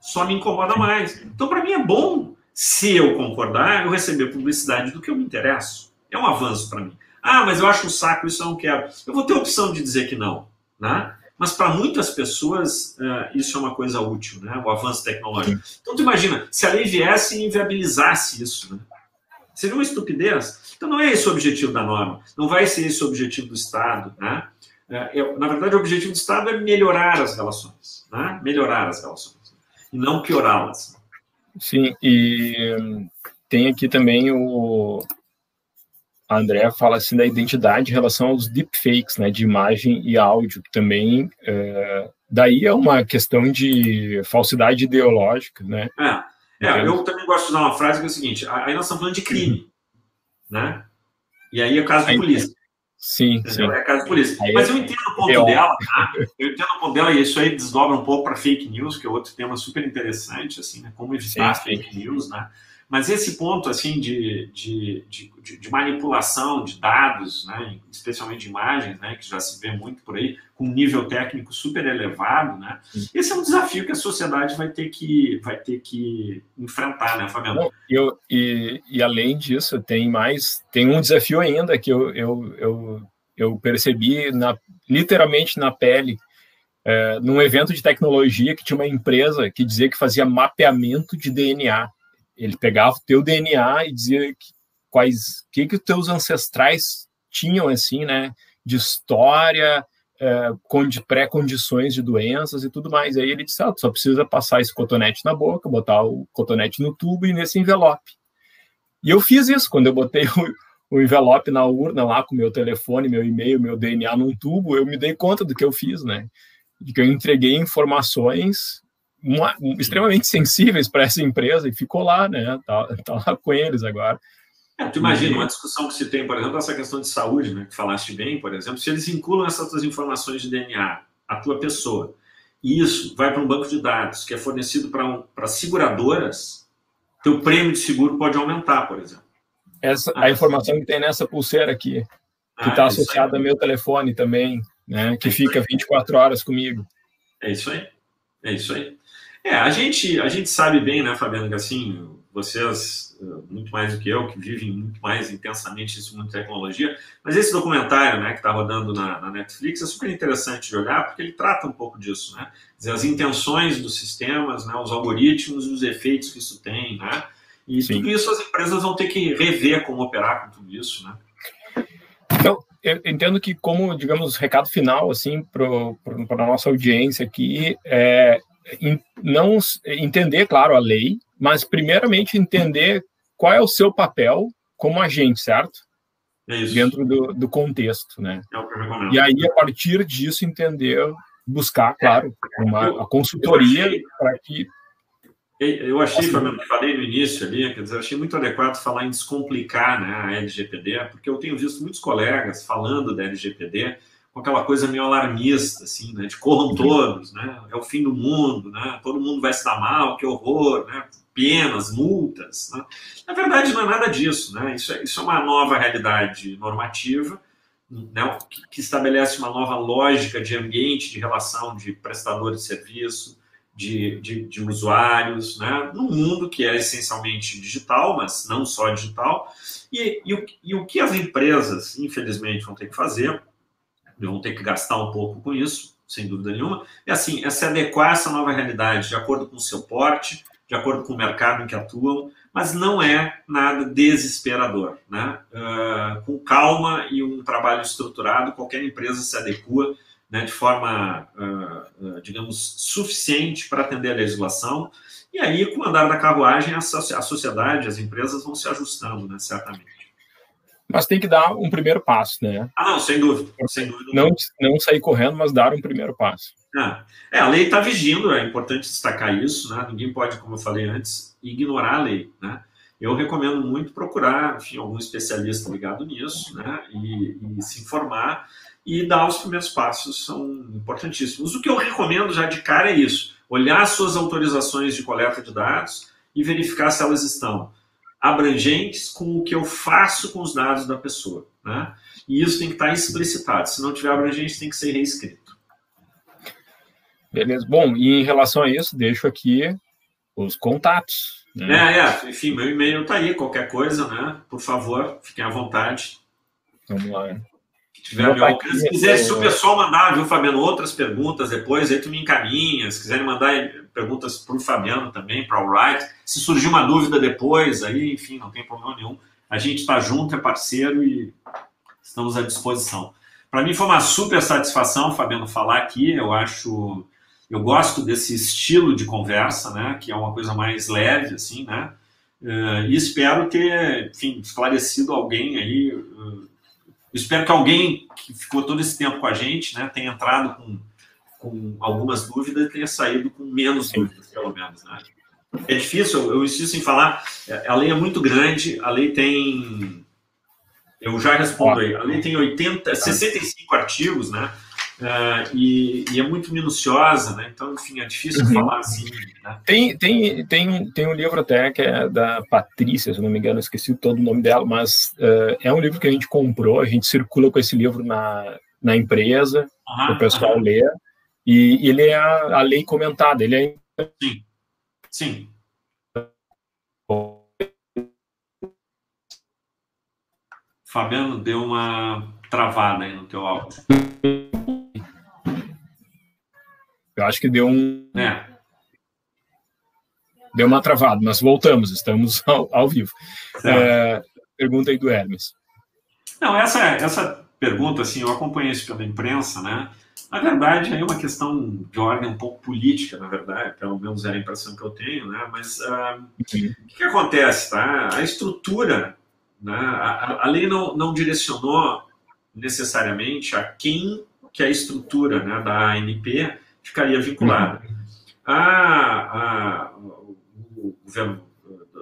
Só me incomoda mais. Então, para mim, é bom, se eu concordar, eu receber publicidade do que eu me interesso. É um avanço para mim. Ah, mas eu acho um saco, isso eu não quero. Eu vou ter a opção de dizer que não, né? Mas para muitas pessoas isso é uma coisa útil, né? O avanço tecnológico. Então, tu imagina, se a lei viesse e inviabilizasse isso, né? Seria uma estupidez? Então, não é esse o objetivo da norma. Não vai ser esse o objetivo do Estado, né? Na verdade, o objetivo do Estado é melhorar as relações, né? Melhorar as relações, e não piorá-las. Sim, e tem aqui também o... A André fala assim da identidade em relação aos deepfakes, né, de imagem e áudio, que também daí é uma questão de falsidade ideológica, né? Eu também gosto de usar uma frase que é o seguinte: aí nós estamos falando de crime, né? E aí é caso de polícia. Sim, sim. É caso de polícia. Aí, mas eu entendo o ponto dela, tá? Eu entendo o ponto dela, e isso aí desdobra um pouco para fake news, que é outro tema super interessante, assim, né? Como evitar fake news, né? Mas esse ponto, assim, de manipulação de dados, né, especialmente de imagens, né, que já se vê muito por aí, com um nível técnico super elevado, né, esse é um desafio que a sociedade vai ter que enfrentar, né, Fabiano? E além disso, tem um desafio ainda que eu percebi literalmente na pele, num evento de tecnologia que tinha uma empresa que dizia que fazia mapeamento de DNA. Ele pegava o teu DNA e dizia que os teus ancestrais tinham, assim, né, de história, pré-condições de doenças e tudo mais. Aí ele disse, tu só precisa passar esse cotonete na boca, botar o cotonete no tubo e nesse envelope. E eu fiz isso, quando eu botei o envelope na urna lá com meu telefone, meu e-mail, meu DNA num tubo, eu me dei conta do que eu fiz, né, de que eu entreguei informações... extremamente sensíveis para essa empresa, e ficou lá, né? Tá lá com eles agora. Tu imagina uma discussão que se tem, por exemplo, essa questão de saúde, né, que falaste bem, por exemplo, se eles vinculam essas tuas informações de DNA à tua pessoa, e isso vai para um banco de dados que é fornecido para seguradoras, teu prêmio de seguro pode aumentar, por exemplo. A informação que tem nessa pulseira aqui, que está associada ao meu telefone também, né, que fica 24 horas comigo. É isso aí. A gente sabe bem, né, Fabiano, que, assim, vocês, muito mais do que eu, que vivem muito mais intensamente isso mundo de tecnologia, mas esse documentário, né, que está rodando na Netflix é super interessante de olhar, porque ele trata um pouco disso, né? Quer dizer, as intenções dos sistemas, né, os algoritmos e os efeitos que isso tem, né? E Sim. tudo isso as empresas vão ter que rever como operar com tudo isso, né? Então, eu entendo que, como, digamos, recado final, assim, para a nossa audiência aqui, não entender, claro, a lei, mas primeiramente entender qual é o seu papel como agente, certo? Isso. Dentro do contexto, né? É o que eu recomendo. E aí, a partir disso, buscar, claro, a consultoria para que... Eu achei, Fabiano, que falei no início ali, quer dizer, achei muito adequado falar em descomplicar, né, a LGPD, porque eu tenho visto muitos colegas falando da LGPD com aquela coisa meio alarmista, assim, né, de corram todos, né, é o fim do mundo, né, todo mundo vai se dar mal, que horror, né, penas, multas, né? Na verdade, não é nada disso, né? Isso é uma nova realidade normativa, né? Que estabelece uma nova lógica de ambiente, de relação de prestador de serviço, de usuários, né? Num mundo que é essencialmente digital, mas não só digital. E o que as empresas, infelizmente, vão ter que fazer, vão ter que gastar um pouco com isso, sem dúvida nenhuma, é se adequar a essa nova realidade, de acordo com o seu porte, de acordo com o mercado em que atuam, mas não é nada desesperador, né? Com calma e um trabalho estruturado, qualquer empresa se adequa, né, de forma, digamos, suficiente para atender a legislação, e aí, com o andar da carruagem, a sociedade, as empresas vão se ajustando, né, certamente. Mas tem que dar um primeiro passo, né? Ah, não, sem dúvida. Sem dúvida. Não sair correndo, mas dar um primeiro passo. A lei está vigindo, é importante destacar isso, né? Ninguém pode, como eu falei antes, ignorar a lei, né? Eu recomendo muito procurar, enfim, algum especialista ligado nisso, né? E se informar e dar os primeiros passos são importantíssimos. O que eu recomendo já de cara é isso, olhar suas autorizações de coleta de dados e verificar se elas estão abrangentes com o que eu faço com os dados da pessoa, né? E isso tem que estar explicitado. Se não tiver abrangente, tem que ser reescrito. Beleza. Bom, e em relação a isso, deixo aqui os contatos, né? Enfim, meu e-mail está aí, qualquer coisa, né? Por favor, fiquem à vontade. Vamos lá. Se quiser, se o pessoal mandar, viu, Fabiano, outras perguntas depois, aí tu me encaminha. Se quiserem mandar perguntas para o Fabiano também, para o Alright. Se surgir uma dúvida depois, aí, enfim, não tem problema nenhum. A gente está junto, é parceiro e estamos à disposição. Para mim foi uma super satisfação, Fabiano, falar aqui. Eu gosto desse estilo de conversa, né? Que é uma coisa mais leve, assim, né? E espero ter, enfim, esclarecido alguém aí. Espero que alguém que ficou todo esse tempo com a gente, né, tenha entrado com algumas dúvidas e tenha saído com menos dúvidas, pelo menos, né? É difícil, eu insisto em falar, a lei é muito grande, a lei tem... Eu já respondo aí. A lei tem 65 artigos, né? E é muito minuciosa, né? Então, enfim, é difícil falar assim, né? Tem um livro até que é da Patrícia, se não me engano, eu esqueci todo o nome dela, mas é um livro que a gente comprou, a gente circula com esse livro na empresa, para o pessoal ler, e ele é a lei comentada, ele é... Sim. Fabiano, deu uma travada aí no teu áudio. Eu acho que deu uma travada, mas voltamos, estamos ao vivo. Pergunta aí do Hermes. Não, essa pergunta, assim, eu acompanhei isso pela imprensa, né? Na verdade, é uma questão de ordem um pouco política, na verdade, pelo menos é a impressão que eu tenho, né? Mas o que acontece, tá? A estrutura, né? A lei não direcionou necessariamente a quem que a estrutura, né, da ANP ficaria vinculada. O governo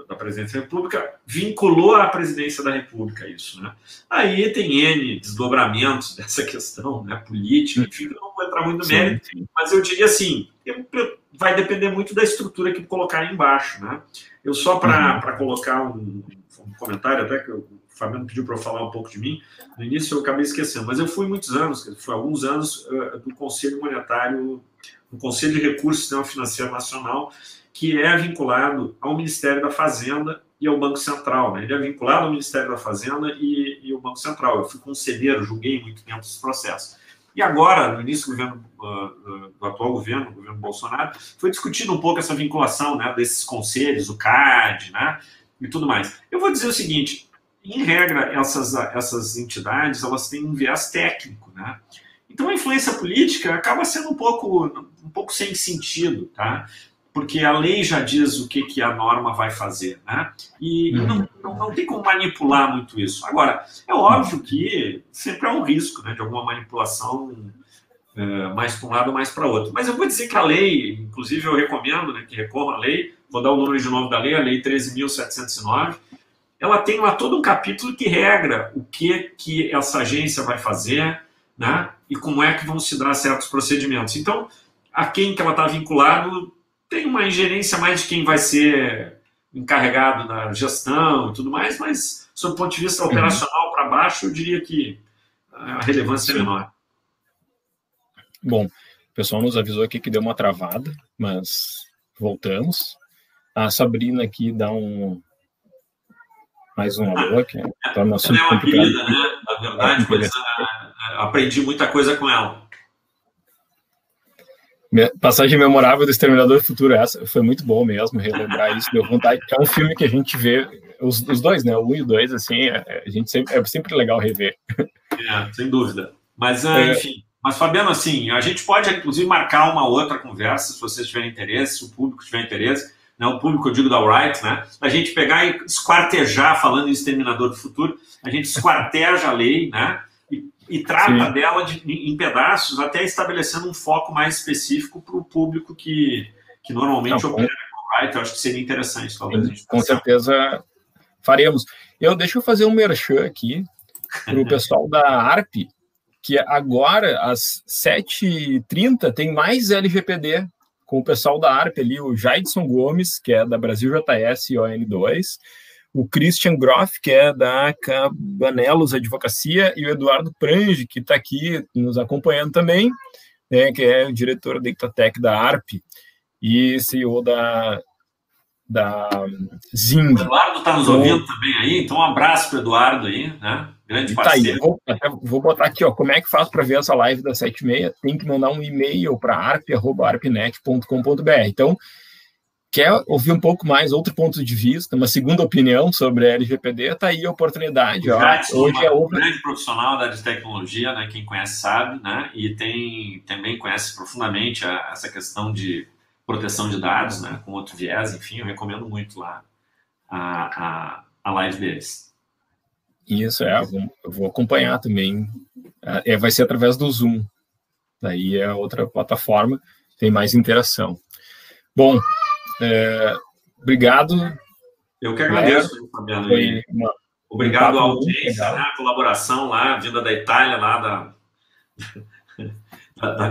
da Presidência da República vinculou à Presidência da República isso, né? Aí tem N desdobramentos dessa questão, né, política, enfim, eu não vou entrar muito no mérito, mas eu diria assim, vai depender muito da estrutura que colocar aí embaixo, né? Eu só para colocar um comentário, até que o Fabiano pediu para eu falar um pouco de mim. No início eu acabei esquecendo, mas eu fui alguns anos do Conselho Monetário, do Conselho de Recursos do Sistema Financeiro Nacional, que é vinculado ao Ministério da Fazenda e ao Banco Central, né? Ele é vinculado ao Ministério da Fazenda e ao Banco Central. Eu fui conselheiro, julguei muito tempo esse processo. E agora, no início do atual governo, o governo Bolsonaro, foi discutido um pouco essa vinculação, né, desses conselhos, o CAD, né, e tudo mais. Eu vou dizer o seguinte... Em regra, essas entidades, elas têm um viés técnico, né? Então, a influência política acaba sendo um pouco sem sentido, tá? Porque a lei já diz o que a norma vai fazer, né? E não tem como manipular muito isso. Agora, é óbvio que sempre há um risco, né, de alguma manipulação mais para um lado ou mais para outro. Mas eu vou dizer que a lei, inclusive eu recomendo, né, que recorra a lei, vou dar o número de novo da lei, a Lei 13.709, ela tem lá todo um capítulo que regra o que essa agência vai fazer, né, e como é que vão se dar certos procedimentos. Então, a quem que ela está vinculado tem uma ingerência mais de quem vai ser encarregado da gestão e tudo mais, mas, sob o ponto de vista operacional para baixo, eu diria que a relevância é menor. Bom, o pessoal nos avisou aqui que deu uma travada, mas voltamos. A Sabrina aqui dá mais um alô aqui. Tá no assunto ela é uma querida, né? Na verdade, mas aprendi muita coisa com ela. Passagem memorável do Exterminador do Futuro, essa foi muito boa mesmo, relembrar isso, deu vontade. É um filme que a gente vê, os dois, né? O 1 e o 2, assim, a gente sempre, é sempre legal rever. É, sem dúvida. Mas, enfim. Mas, Fabiano, assim, a gente pode, inclusive, marcar uma outra conversa, se vocês tiverem interesse, se o público tiver interesse, né? O público, eu digo, da Alright, né? A gente pegar e esquartejar, falando em Exterminador do Futuro, a gente esquarteja a lei, né? E trata dela em pedaços, até estabelecendo um foco mais específico para o público que normalmente opera com Alright. Eu acho que seria interessante, talvez. Com certeza faremos. Deixa eu fazer um merchan aqui para o pessoal da ARP, que agora, às 7h30, tem mais LGPD com o pessoal da ARP ali, o Jaidson Gomes, que é da Brasil JS e ON2, o Christian Groff, que é da Cabanelos Advocacia, e o Eduardo Prange, que está aqui nos acompanhando também, né, que é o diretor da Itatec da ARP e CEO da Zing. O Eduardo está nos ouvindo também aí, então um abraço para o Eduardo aí, né? Grande parceiro. Tá aí, vou botar aqui, ó, como é que faz para ver essa live das 7h30? Tem que mandar um e-mail para arp@arpnet.com.br. Então, quer ouvir um pouco mais, outro ponto de vista, uma segunda opinião sobre a LGPD, está aí a oportunidade. Ó. Hoje é um grande profissional da área de tecnologia, né, quem conhece sabe, né, e também conhece profundamente essa questão de proteção de dados, né, com outro viés, enfim, eu recomendo muito lá a live deles. Isso, eu vou acompanhar também, vai ser através do Zoom, daí é outra plataforma, tem mais interação. Bom, obrigado. Eu que agradeço, Fabiano. Obrigado à audiência, né, a colaboração lá, vinda da Itália, lá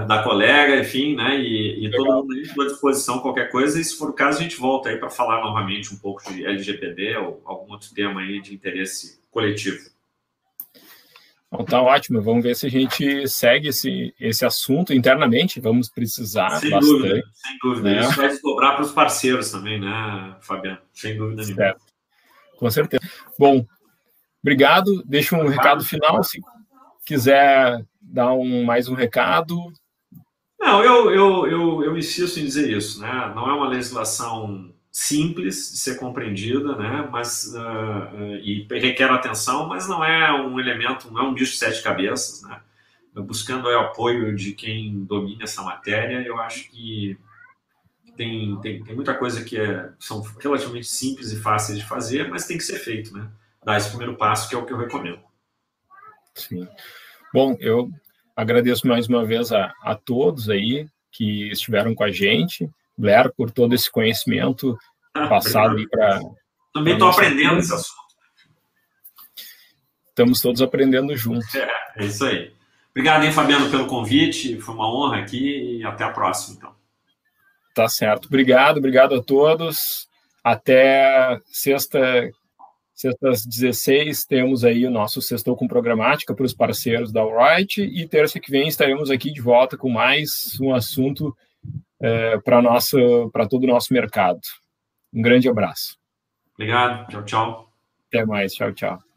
da colega, enfim, né? E todo mundo à disposição, qualquer coisa, e se for o caso, a gente volta aí para falar novamente um pouco de LGPD ou algum outro tema aí de interesse coletivo. Então, tá ótimo, vamos ver se a gente segue esse assunto internamente, vamos precisar sem bastante. Sem dúvida, né? Isso vai se dobrar para os parceiros também, né, Fabiano? Sem dúvida nenhuma. Certo. Com certeza. Bom, obrigado, deixa um recado final, se quiser dar mais um recado. Não, eu insisto em dizer isso, né, não é uma legislação simples de ser compreendida, né? Mas, e requer atenção, mas não é um elemento, não é um bicho de sete cabeças, né? Buscando o apoio de quem domina essa matéria, eu acho que tem muita coisa que são relativamente simples e fáceis de fazer, mas tem que ser feito, né? Dar esse primeiro passo, que é o que eu recomendo. Sim. Bom, eu agradeço mais uma vez a todos aí que estiveram com a gente, Blair, por todo esse conhecimento passado aí para... Também estou aprendendo esse assunto. Estamos todos aprendendo juntos. É isso aí. Obrigado, hein, Fabiano, pelo convite. Foi uma honra aqui e até a próxima, então. Tá certo. Obrigado a todos. Até sexta às 16h, temos aí o nosso Sextou com Programática para os parceiros da Alright, e terça que vem estaremos aqui de volta com mais um assunto para todo o nosso mercado. Um grande abraço. Obrigado. Tchau, tchau. Até mais. Tchau, tchau.